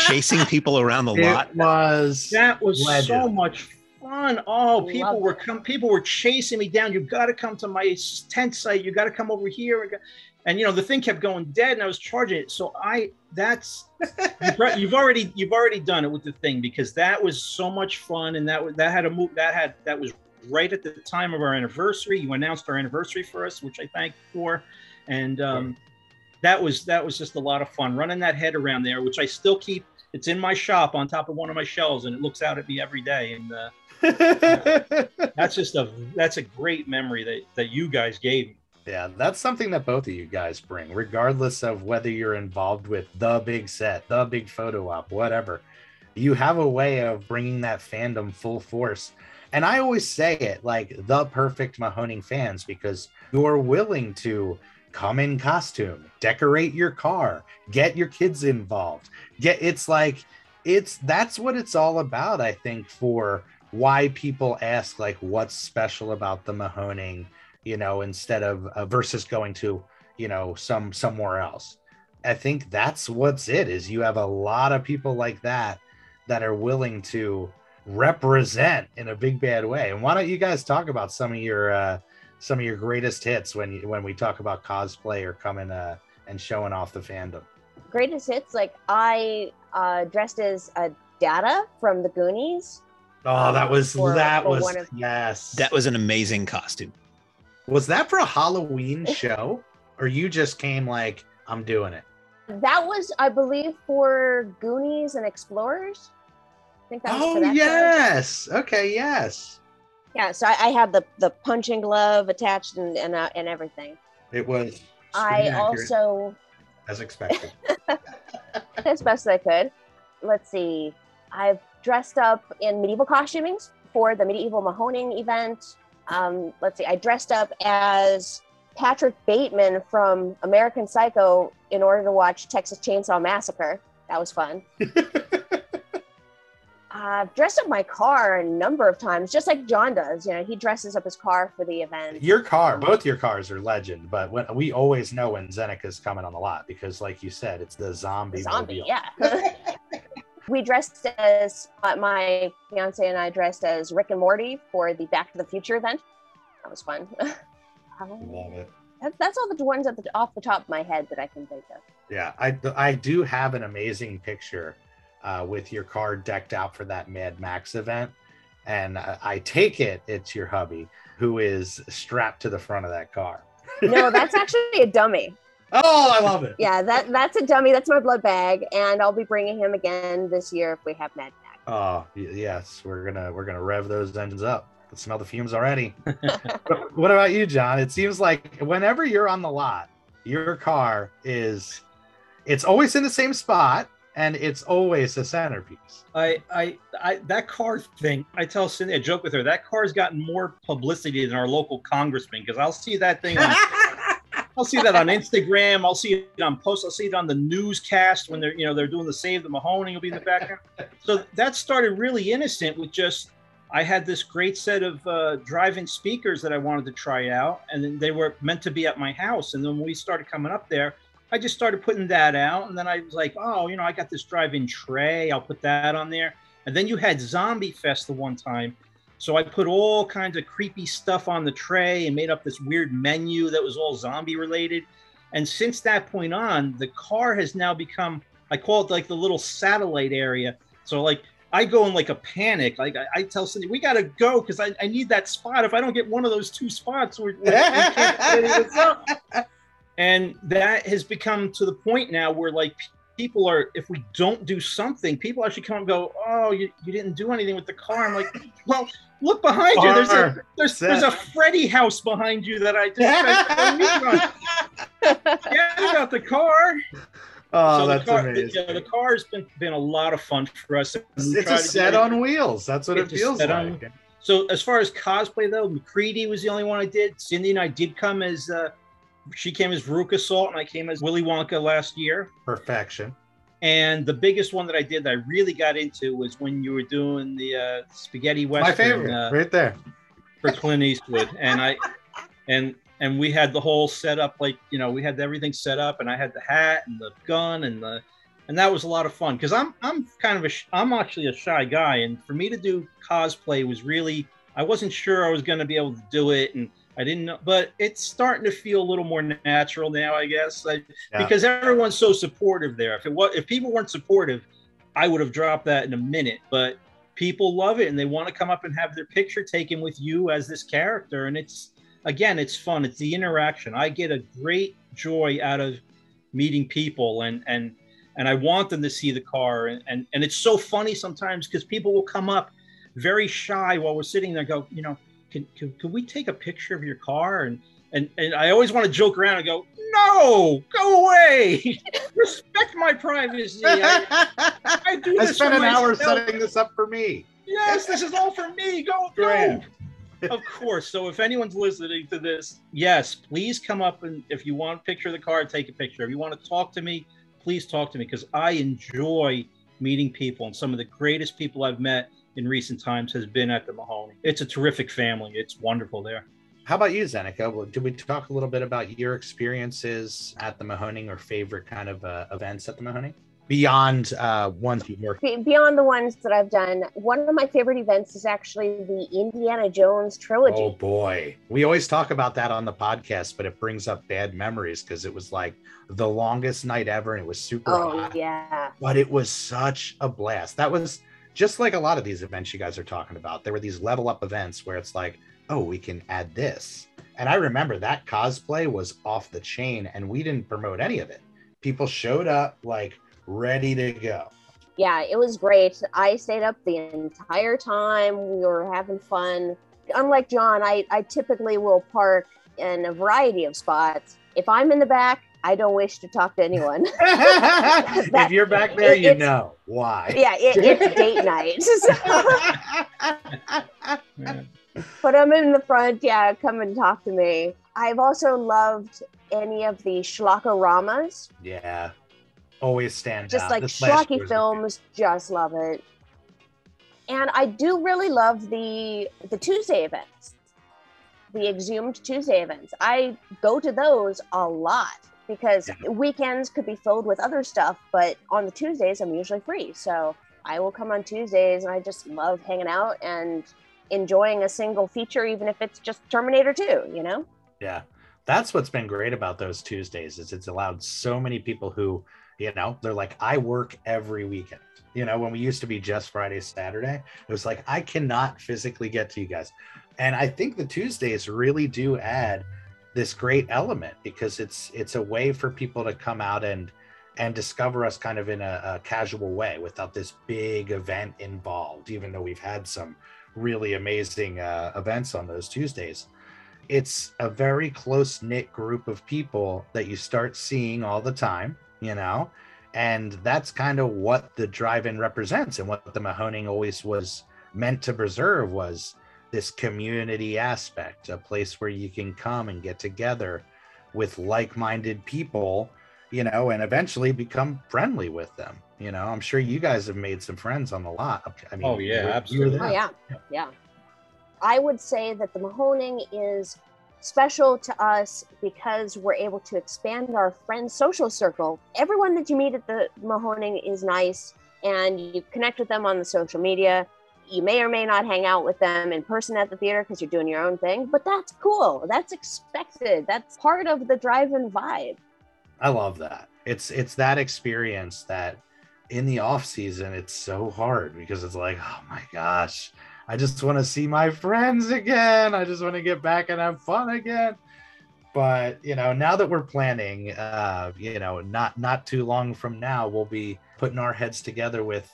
Chasing people around the lot. That was so much fun. Oh, people were chasing me down. You've got to come to my tent site. You got to come over here. And you know, the thing kept going dead, and I was charging it. So you've already done it with the thing, because that was so much fun, and that was right at the time of our anniversary. You announced our anniversary for us, which I thank you for, and that was just a lot of fun running that head around there, which I still keep. It's in my shop on top of one of my shelves, and it looks out at me every day. And that's a great memory that you guys gave me. Yeah, that's something that both of you guys bring, regardless of whether you're involved with the big set, the big photo op, whatever. You have a way of bringing that fandom full force. And I always say it like the perfect Mahoning fans, because you're willing to come in costume, decorate your car, get your kids involved. That's what it's all about, I think, for why people ask, like, what's special about the Mahoning, you know, instead of versus going to, you know, somewhere else. I think that's what's it is. You have a lot of people like that are willing to represent in a big bad way. And why don't you guys talk about some of your greatest hits when we talk about cosplay or coming and showing off the fandom? Greatest hits, like I dressed as Data from the Goonies. Oh, that was an amazing costume. Was that for a Halloween show, or you just came like, I'm doing it? That was, I believe, for Goonies and Explorers. I think that was for that show. Okay, yes. Yeah, so I had the punching glove attached and everything. It was. I also, as expected, as best as I could. Let's see. I've dressed up in medieval costumings for the medieval Mahoning event. Let's see, I dressed up as Patrick Bateman from American Psycho in order to watch Texas Chainsaw Massacre. That was fun. I've dressed up my car a number of times, just like John does. You know, he dresses up his car for the event. Your car, both your cars are legend, but we always know when Zeneca's coming on the lot because, like you said, it's the zombie. Yeah. We dressed as, my fiance and I dressed as Rick and Morty for the Back to the Future event. That was fun. Love it. That's all the ones off the top of my head that I can think of. Yeah, I do have an amazing picture with your car decked out for that Mad Max event. And I take it, it's your hubby who is strapped to the front of that car. No, that's actually a dummy. Oh, I love it. Yeah, that's a dummy. That's my blood bag, and I'll be bringing him again this year if we have Mad Max. Oh, yes, we're gonna rev those engines up. I smell the fumes already. What about you, John? It seems like whenever you're on the lot, your car it's always in the same spot, and it's always the centerpiece. I that car thing. I tell Cindy, I joke with her, that car's gotten more publicity than our local congressman, because I'll see that thing on. I'll see that on Instagram. I'll see it on posts. I'll see it on the newscast when they're doing the Save the Mahoning. Will be in the background. So that started really innocent with just, I had this great set of drive-in speakers that I wanted to try out, and then they were meant to be at my house. And then when we started coming up there, I just started putting that out. And then I was like, oh, you know, I got this drive-in tray. I'll put that on there. And then you had Zombie Fest the one time. So I put all kinds of creepy stuff on the tray and made up this weird menu that was all zombie related. And since that point on, the car has now become, I call it like the little satellite area. So like I go in like a panic. Like I tell Cindy, we got to go because I need that spot. If I don't get one of those two spots, we can't get anything up. And that has become to the point now where like people are, if we don't do something, people actually come and go, oh, you didn't do anything with the car. I'm like, well, look behind you. There's a Freddy House behind you that I just forgot about the car. Oh, so that's amazing. The car has been a lot of fun for us. It's a set on wheels. That's what it feels like. So as far as cosplay, though, McCready was the only one I did. Cindy and I did come as... she came as Veruca Salt, and I came as Willy Wonka last year. Perfection. And the biggest one that I did that I really got into was when you were doing the spaghetti western. My favorite, right there. For Clint Eastwood. And I, and And we had the whole setup, like, you know, we had everything set up, and I had the hat and the gun and the, and that was a lot of fun. Cause I'm actually a shy guy. And for me to do cosplay was really, I wasn't sure I was going to be able to do it. And I didn't know, but it's starting to feel a little more natural now, I guess, because everyone's so supportive there. If people weren't supportive, I would have dropped that in a minute, but people love it. And they want to come up and have their picture taken with you as this character. And it's, again, it's fun. It's the interaction. I get a great joy out of meeting people, and I want them to see the car. And it's so funny sometimes because people will come up very shy while we're sitting there and go, you know, can we take a picture of your car? And I always want to joke around and go, no, go away. Respect my privacy. I do this. I spent an hour setting this up for me. Yes, this is all for me. Go, go. Of course. So if anyone's listening to this, yes, please come up, and if you want a picture of the car, take a picture. If you want to talk to me, please talk to me, because I enjoy meeting people, and some of the greatest people I've met in recent times has been at the Mahoning. It's a terrific family. It's wonderful there. How about you, Zeneca? Did we talk a little bit about your experiences at the Mahoning, or favorite kind of events at the Mahoning? Beyond ones you've worked with? Beyond the ones that I've done, one of my favorite events is actually the Indiana Jones trilogy. Oh, boy. We always talk about that on the podcast, but it brings up bad memories because it was like the longest night ever, and it was super hot. Oh, yeah. But it was such a blast. That was just like a lot of these events you guys are talking about. There were these level up events where it's like, oh, we can add this. And I remember that cosplay was off the chain, and we didn't promote any of it. People showed up like ready to go. Yeah, it was great. I stayed up the entire time. We were having fun. Unlike John, I typically will park in a variety of spots. If I'm in the back, I don't wish to talk to anyone. If you're back there, you know why. Yeah, it's date night. So. But I'm in the front. Yeah, come and talk to me. I've also loved any of the Schlockoramas. Yeah. Always stand just out. Like schlocky films, just love it. And I do really love the Tuesday events, the Exhumed Tuesday events. I go to those a lot because weekends could be filled with other stuff, but on the Tuesdays I'm usually free. So I will come on Tuesdays, and I just love hanging out and enjoying a single feature, even if it's just Terminator 2, you know? Yeah, that's what's been great about those Tuesdays is it's allowed so many people who, you know, they're like, I work every weekend. You know, when we used to be just Friday, Saturday, it was like, I cannot physically get to you guys. And I think the Tuesdays really do add this great element because it's a way for people to come out and discover us kind of in a casual way without this big event involved, even though we've had some really amazing events on those Tuesdays. It's a very close-knit group of people that you start seeing all the time. You know, and that's kind of what the drive-in represents, and what the Mahoning always was meant to preserve was this community aspect, a place where you can come and get together with like-minded people, you know, and eventually become friendly with them. You know, I'm sure you guys have made some friends on the lot. I mean, oh yeah, absolutely. Oh, yeah. I would say that the Mahoning is special to us because we're able to expand our friends' social circle. Everyone that you meet at the Mahoning is nice, and you connect with them on the social media. You may or may not hang out with them in person at the theater because you're doing your own thing, but that's cool. That's expected. That's part of the drive-in vibe. I love that. It's that experience that in the off season, it's so hard because it's like, oh my gosh, I just want to see my friends again. I just want to get back and have fun again. But, you know, now that we're planning, you know, not too long from now, we'll be putting our heads together with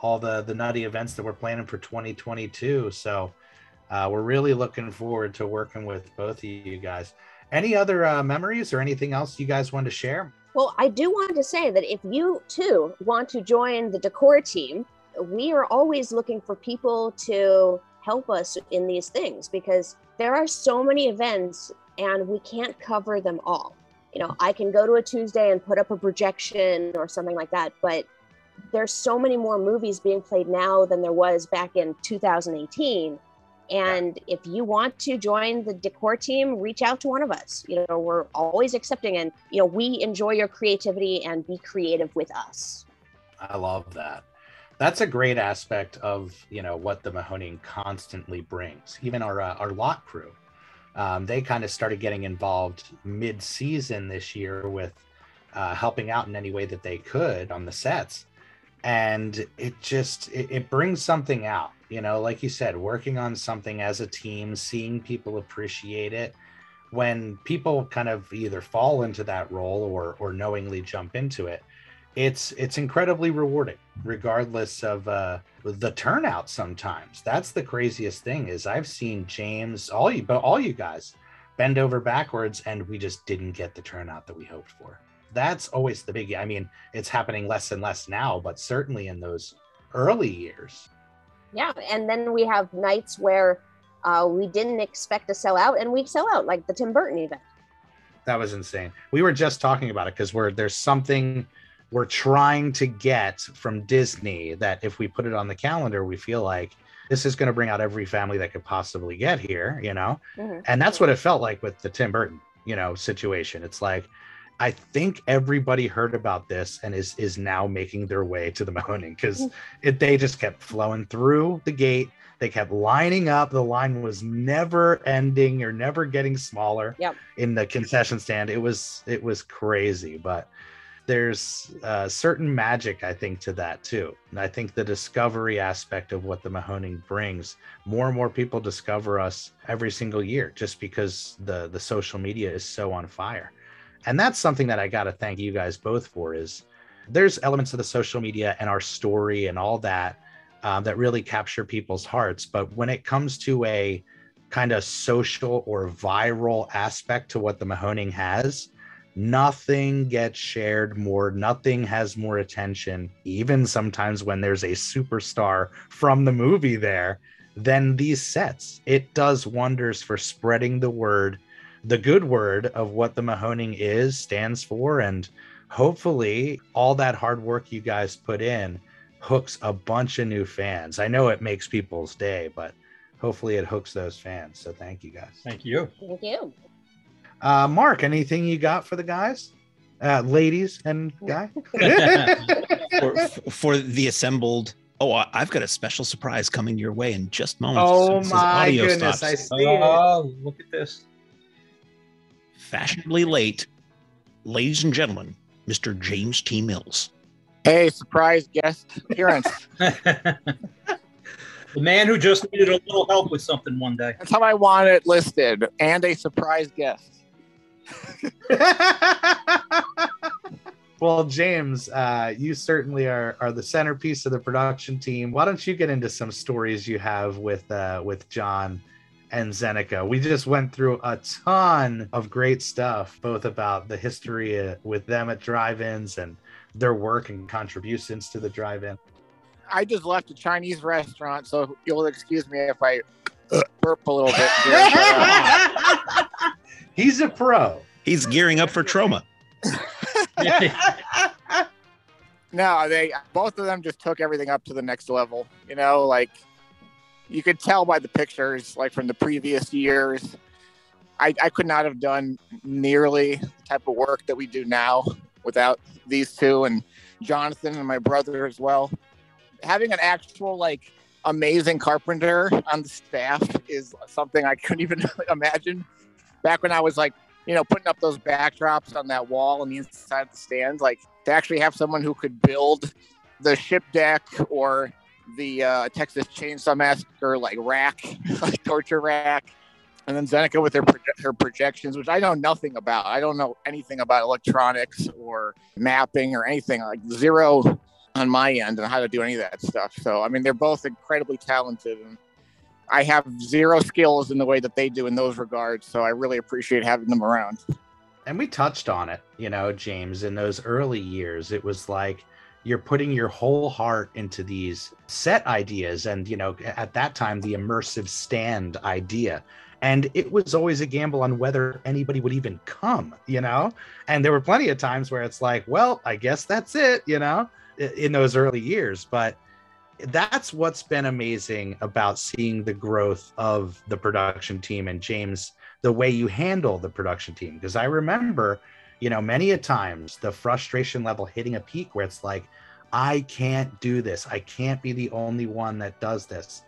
all the nutty events that we're planning for 2022. So we're really looking forward to working with both of you guys. Any other memories or anything else you guys want to share? Well, I do want to say that if you too want to join the decor team, we are always looking for people to help us in these things because there are so many events and we can't cover them all. You know, I can go to a Tuesday and put up a projection or something like that, but there's so many more movies being played now than there was back in 2018. And if you want to join the decor team, reach out to one of us. You know, we're always accepting, and, you know, we enjoy your creativity and be creative with us. I love that. That's a great aspect of, you know, what the Mahoning constantly brings. Even our lot crew, they kind of started getting involved mid-season this year with helping out in any way that they could on the sets. And it just, it brings something out, you know, like you said, working on something as a team, seeing people appreciate it. When people kind of either fall into that role or knowingly jump into it, it's incredibly rewarding, regardless of the turnout. Sometimes that's the craziest thing is I've seen James, all you guys bend over backwards and we just didn't get the turnout that we hoped for. That's always the biggie. I mean, it's happening less and less now, but certainly in those early years. Yeah, and then we have nights where we didn't expect to sell out, and we sell out, like the Tim Burton event. That was insane. We were just talking about it because there's something we're trying to get from Disney that if we put it on the calendar, we feel like this is going to bring out every family that could possibly get here, you know? Mm-hmm. And that's what it felt like with the Tim Burton, you know, situation. It's like, I think everybody heard about this and is now making their way to the Mahoning because they just kept flowing through the gate. They kept lining up. The line was never ending or never getting smaller. Yep. In the concession stand. It was crazy, but there's a certain magic, I think, to that too. And I think the discovery aspect of what the Mahoning brings, more and more people discover us every single year just because the social media is so on fire. And that's something that I got to thank you guys both for is there's elements of the social media and our story and all that that really capture people's hearts. But when it comes to a kind of social or viral aspect to what the Mahoning has, nothing gets shared more. Nothing has more attention, even sometimes when there's a superstar from the movie there, than these sets. It does wonders for spreading the word. The good word of what the Mahoning is, stands for, and hopefully all that hard work you guys put in hooks a bunch of new fans. I know it makes people's day, but hopefully it hooks those fans. So thank you guys. Thank you. Thank you. Mark, anything you got for the guys? Ladies and guy? for the assembled... Oh, I've got a special surprise coming your way in just moments. Oh my goodness, stops. I see it. Oh, look at this. Fashionably late, ladies and gentlemen, Mr. James T. Mills. Hey, surprise guest appearance. The man who just needed a little help with something one day. That's how I want it listed. And a surprise guest. Well, James, you certainly are the centerpiece of the production team. Why don't you get into some stories you have with John and Zeneca? We just went through a ton of great stuff, both about the history with them at drive-ins and their work and contributions to the drive-in. I just left a Chinese restaurant, so you'll excuse me if I burp a little bit. He's a pro. He's gearing up for Troma. No, both of them just took everything up to the next level. You know, like, you could tell by the pictures, like from the previous years, I could not have done nearly the type of work that we do now without these two, and Jonathan and my brother as well. Having an actual, like, amazing carpenter on the staff is something I couldn't even imagine. Back when I was, like, you know, putting up those backdrops on that wall on the inside of the stands, like, to actually have someone who could build the ship deck or the Texas Chainsaw Massacre, like, rack, like torture rack, and then Zeneca with her projections, which I know nothing about. I don't know anything about electronics or mapping or anything, like zero on my end and how to do any of that stuff. So, I mean, they're both incredibly talented, and I have zero skills in the way that they do in those regards. So I really appreciate having them around. And we touched on it, you know, James, in those early years, it was like, you're putting your whole heart into these set ideas and, you know, at that time, the immersive stand idea. And it was always a gamble on whether anybody would even come, you know? And there were plenty of times where it's like, well, I guess that's it, you know, in those early years. But that's what's been amazing about seeing the growth of the production team and James, the way you handle the production team. Because I remember, you know, many a times the frustration level hitting a peak where it's like, I can't do this. I can't be the only one that does this.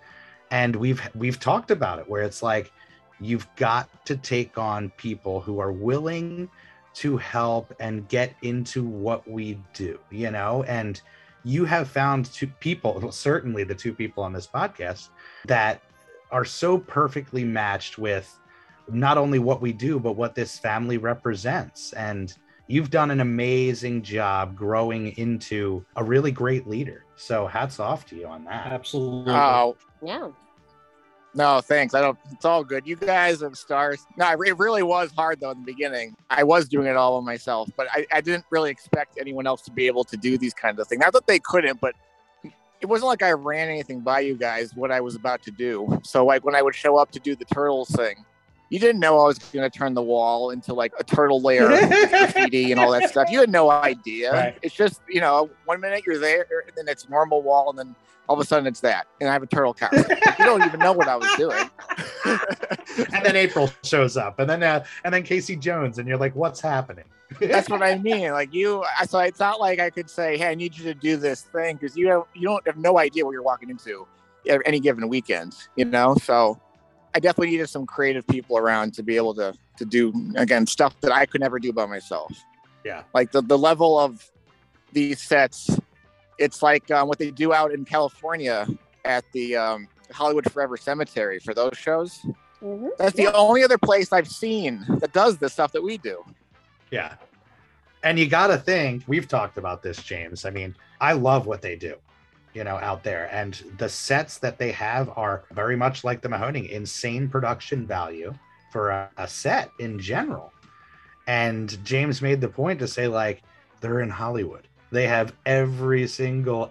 And we've talked about it where it's like, you've got to take on people who are willing to help and get into what we do, you know? And you have found two people, certainly the two people on this podcast, that are so perfectly matched with not only what we do, but what this family represents. And you've done an amazing job growing into a really great leader. So hats off to you on that. Absolutely. Oh, yeah. No, thanks. It's all good. You guys are stars. No, it really was hard though in the beginning. I was doing it all on myself, but I didn't really expect anyone else to be able to do these kinds of things. Not that they couldn't, but it wasn't like I ran anything by you guys what I was about to do. So like when I would show up to do the Turtles thing, you didn't know I was going to turn the wall into like a turtle lair with graffiti and all that stuff. You had no idea. Right. It's just, you know, one minute you're there and then it's normal wall and then all of a sudden it's that. And I have a turtle costume. You don't even know what I was doing. And then April shows up and then Casey Jones and you're like, what's happening? That's what I mean. Like so it's not like I could say, hey, I need you to do this thing because you don't have no idea what you're walking into any given weekend, you know? So I definitely needed some creative people around to be able to do, again, stuff that I could never do by myself. Yeah. Like the level of these sets, it's like what they do out in California at the Hollywood Forever Cemetery for those shows. Mm-hmm. That's the only other place I've seen that does the stuff that we do. Yeah. And you got to think, we've talked about this, James. I mean, I love what they do, you know, out there. And the sets that they have are very much like the Mahoning, insane production value for a set in general. And James made the point to say, like, they're in Hollywood. They have every single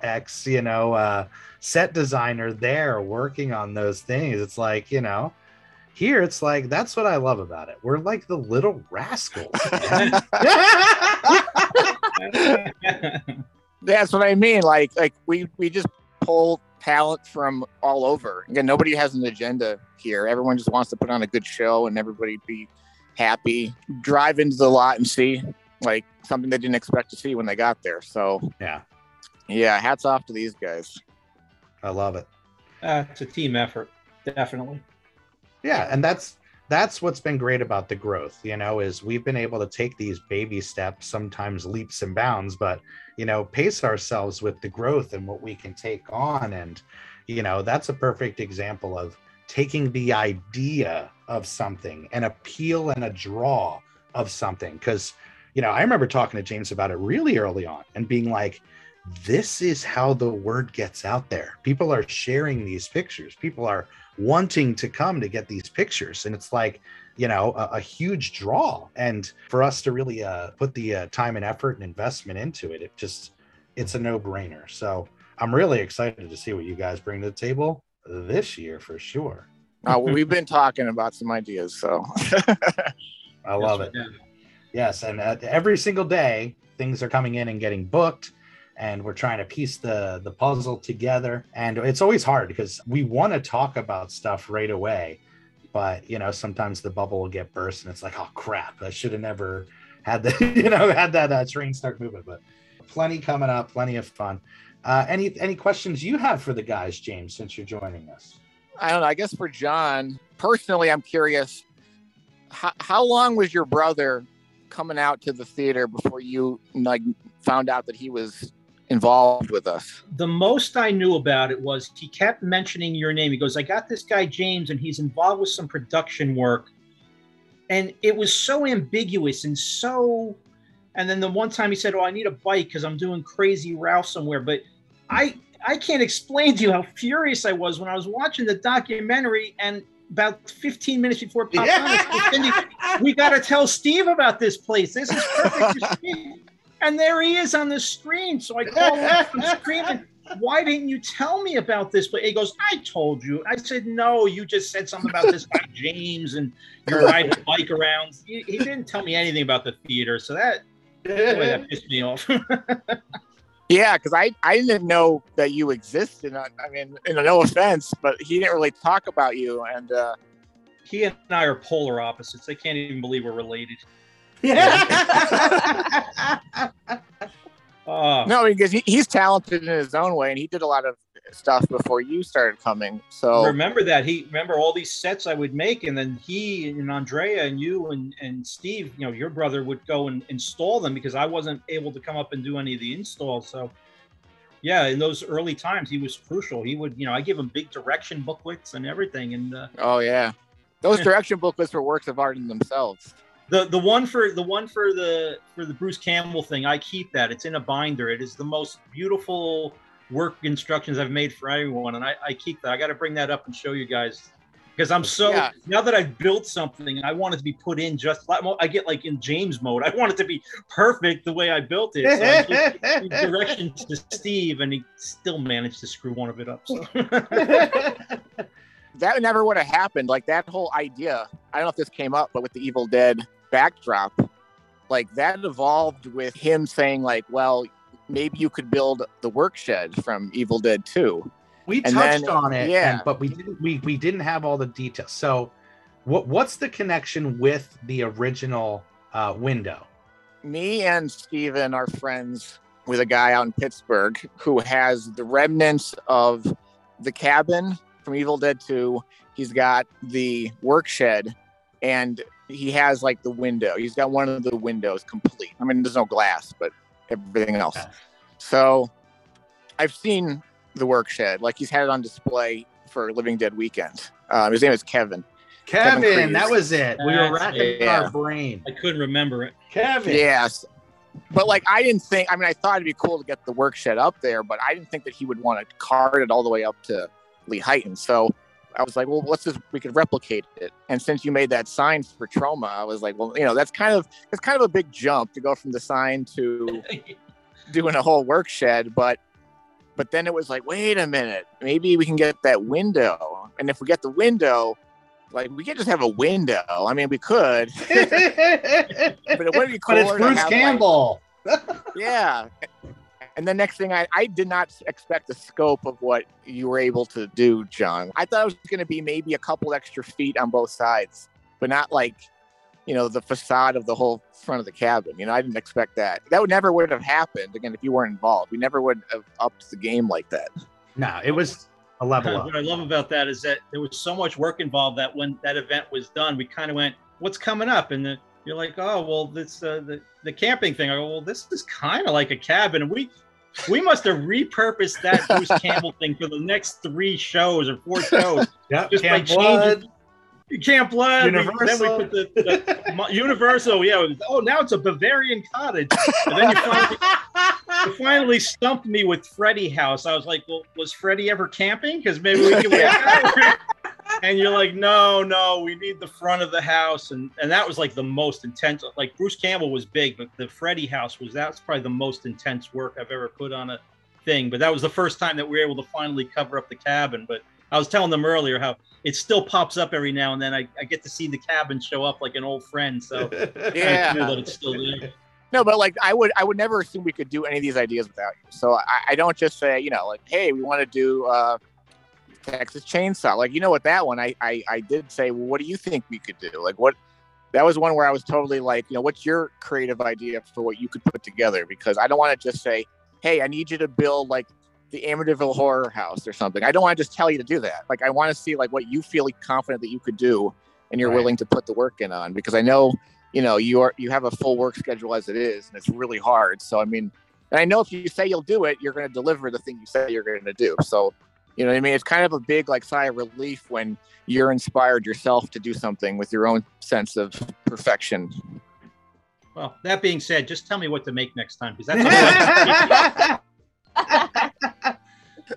set designer there working on those things. It's like, you know, here it's like, that's what I love about it. We're like the Little Rascals. That's what I mean. Like we just pull talent from all over. Again, nobody has an agenda here. Everyone just wants to put on a good show and everybody be happy. Drive into the lot and see like something they didn't expect to see when they got there. So yeah, hats off to these guys. I love it. It's a team effort, definitely. Yeah, and that's what's been great about the growth, you know, is we've been able to take these baby steps, sometimes leaps and bounds, but, you know, pace ourselves with the growth and what we can take on. And, you know, that's a perfect example of taking the idea of something, an appeal and a draw of something. Because, you know, I remember talking to James about it really early on and being like, this is how the word gets out there. People are sharing these pictures. People are wanting to come to get these pictures. And it's like, you know, a huge draw. And for us to really put the time and effort and investment into it, it's a no-brainer. So I'm really excited to see what you guys bring to the table this year for sure. We've been talking about some ideas, so. I love it. Yes, and every single day, things are coming in and getting booked. And we're trying to piece the puzzle together. And it's always hard because we want to talk about stuff right away. But, you know, sometimes the bubble will get burst and it's like, oh, crap, I should have never had that train start moving. But plenty coming up, plenty of fun. Any questions you have for the guys, James, since you're joining us? I don't know. I guess for John, personally, I'm curious, how long was your brother coming out to the theater before you like found out that he was involved with us? The most I knew about it was he kept mentioning your name. He goes, I got this guy James and he's involved with some production work. And it was so ambiguous and so, and then the one time he said, oh, I need a bike because I'm doing Crazy Ralph somewhere. But I can't explain to you how furious I was when I was watching the documentary and about 15 minutes before it popped on, Cindy, we got to tell Steve about this place. This is perfect for Steve. And there he is on the screen. So I called up and screaming, why didn't you tell me about this? But he goes, I told you. I said, no, you just said something about this guy James and you're riding a bike around. He didn't tell me anything about the theater. So that pissed me off. Yeah, because I didn't know that you existed. I mean, no offense, but he didn't really talk about you. And he and I are polar opposites. I can't even believe we're related. Yeah. No, because he's talented in his own way, and he did a lot of stuff before you started coming. So remember that remember all these sets I would make, and then he and Andrea and you and Steve, you know, your brother would go and install them because I wasn't able to come up and do any of the installs. So yeah, in those early times, he was crucial. He would, you know, I give him big direction booklets and everything. And oh yeah, those direction booklets were works of art in themselves. The one for the Bruce Campbell thing, I keep that. It's in a binder. It is the most beautiful work instructions I've made for everyone, and I keep that. I got to bring that up and show you guys, because I'm so now that I've built something, I want it to be put in just like I get like in James mode. I want it to be perfect the way I built it. So I give directions to Steve, and he still managed to screw one of it up. So. That never would have happened. Like that whole idea. I don't know if this came up, but with the Evil Dead backdrop, like that evolved with him saying, like, well, maybe you could build the work shed from Evil Dead 2. We touched on it, yeah, but we didn't have all the details. So what's the connection with the original window? Me and Steven are friends with a guy out in Pittsburgh who has the remnants of the cabin from Evil Dead 2. He's got the work shed, and he has like the window. He's got one of the windows complete. I mean, there's no glass, but everything else. So I've seen the work shed. Like, he's had it on display for Living Dead Weekend. His name is Kevin. Kevin, that was it. We were racking our brain. I couldn't remember it. Kevin. Yes. But like, I thought it'd be cool to get the work shed up there, but I didn't think that he would want to cart it all the way up to Lee Heighton. So I was like, well, we could replicate it. And since you made that sign for Troma, I was like, well, you know, that's kind of a big jump to go from the sign to doing a whole work shed. But then it was like, wait a minute, maybe we can get that window. And if we get the window, like, we can't just have a window. I mean, we could, but it wouldn't be cool. But it's Bruce Campbell. Like, yeah. And the next thing, I did not expect the scope of what you were able to do, John. I thought it was going to be maybe a couple extra feet on both sides, but not like, you know, the facade of the whole front of the cabin. You know, I didn't expect that. That never would have happened, again, if you weren't involved. We never would have upped the game like that. No, it was a level up. What I love about that is that there was so much work involved that when that event was done, we kind of went, what's coming up? And you're like, oh, well, this the camping thing. I go, well, this is kind of like a cabin. And we must have repurposed that Bruce Campbell thing for the next 3 shows or 4 shows. Yep. Just Camp Blood. Camp Blood. Universal. Then we put the Universal. Yeah. Now it's a Bavarian cottage. And then you finally stumped me with Freddy House. I was like, well, was Freddy ever camping? Because maybe we can. Yeah. And you're like, no, we need the front of the house. And that was like the most intense. Like, Bruce Campbell was big, but the Freddy House that's probably the most intense work I've ever put on a thing. But that was the first time that we were able to finally cover up the cabin. But I was telling them earlier how it still pops up every now and then. I get to see the cabin show up like an old friend. So yeah, I feel that it's still there. No, but like, I would never assume we could do any of these ideas without you. So I don't just say, you know, like, hey, we want to do Texas Chainsaw. Like, you know what, that one I did say, well, what do you think we could do? Like, what? That was one where I was totally like, you know, what's your creative idea for what you could put together? Because I don't want to just say, hey, I need you to build like the Amityville Horror House or something. I don't want to just tell you to do that. Like, I want to see like what you feel confident that you could do and you're willing to put the work in on, because I know, you know, you have a full work schedule as it is, and it's really hard. So I mean, and I know if you say you'll do it, you're going to deliver the thing you say you're going to do. So you know what I mean? It's kind of a big like sigh of relief when you're inspired yourself to do something with your own sense of perfection. Well, that being said, just tell me what to make next time, because that's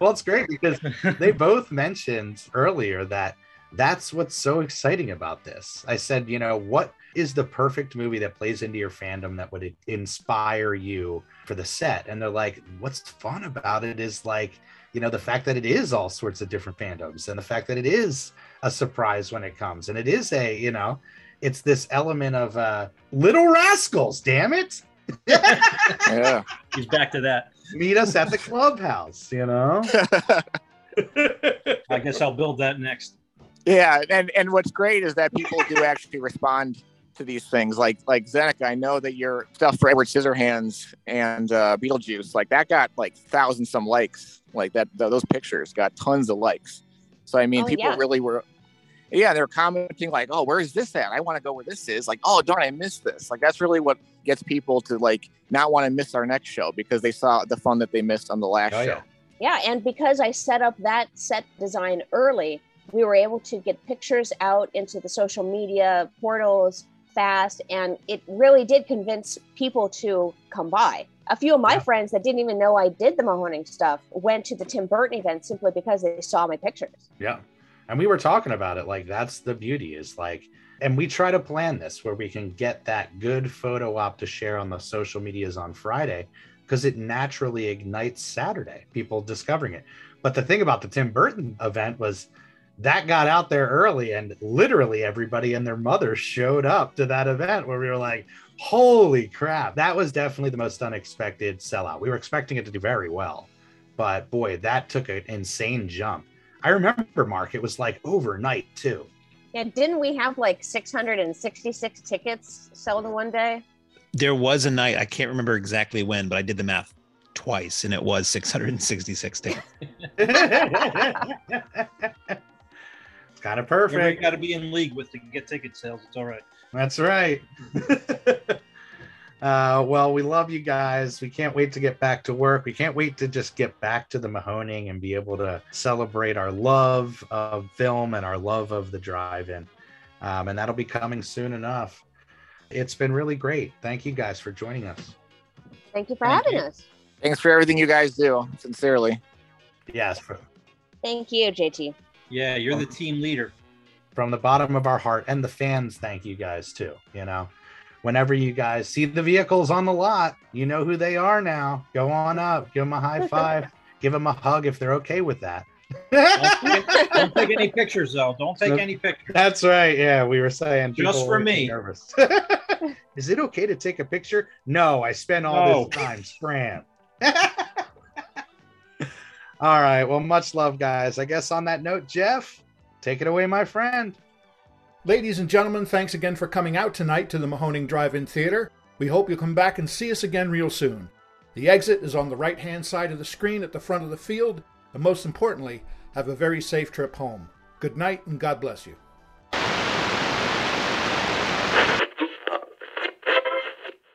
well, it's great because they both mentioned earlier that that's what's so exciting about this. I said, you know, what is the perfect movie that plays into your fandom that would inspire you for the set? And they're like, what's fun about it is like, you know, the fact that it is all sorts of different fandoms, and the fact that it is a surprise when it comes. And it is it's this element of Little Rascals, damn it. Yeah. He's back to that. Meet us at the clubhouse, you know? I guess I'll build that next. Yeah, and what's great is that people do actually respond to these things. Like Zeneca, I know that your stuff for Edward Scissorhands and Beetlejuice, like that got like 1,000-some likes. Like that, those pictures got tons of likes. So I mean, people really were, they were commenting like, "Oh, where is this at? I want to go where this is." Like, "Oh, darn, I missed this." Like that's really what gets people to like not want to miss our next show because they saw the fun that they missed on the last show. Yeah, and because I set up that set design early, we were able to get pictures out into the social media portals fast, and it really did convince people to come by. A few of my friends that didn't even know I did the Mahoning stuff went to the Tim Burton event simply because they saw my pictures. Yeah. And we were talking about it. Like, that's the beauty is like, and we try to plan this where we can get that good photo op to share on the social medias on Friday because it naturally ignites Saturday, people discovering it. But the thing about the Tim Burton event was that got out there early and literally everybody and their mother showed up to that event where we were like, holy crap, that was definitely the most unexpected sellout. We were expecting it to do very well, but boy, that took an insane jump. I remember, Mark, it was like overnight too. Yeah, didn't we have like 666 tickets sold in one day? There was a night, I can't remember exactly when, but I did the math twice and it was 666 tickets. Kind of perfect. Everybody got to be in league with to get ticket sales. It's all right. That's right. Well, we love you guys. We can't wait to get back to work. We can't wait to just get back to the Mahoning and be able to celebrate our love of film and our love of the drive-in. And that'll be coming soon enough. It's been really great. Thank you guys for joining us. Thank you for having us. Thanks for everything you guys do. Sincerely. Yes. Thank you, JT. Yeah, you're the team leader. From the bottom of our heart, and the fans, thank you guys too. You know, whenever you guys see the vehicles on the lot, you know who they are now. Go on up, give them a high five, give them a hug if they're okay with that. Don't take any pictures though. Don't take any pictures. That's right. Yeah, we were saying just for me. Nervous. Is it okay to take a picture? No, I spent all this time scram. All right. Well, much love, guys. I guess on that note, Jeff, take it away, my friend. Ladies and gentlemen, thanks again for coming out tonight to the Mahoning Drive-In Theater. We hope you'll come back and see us again real soon. The exit is on the right-hand side of the screen at the front of the field. And most importantly, have a very safe trip home. Good night and God bless you.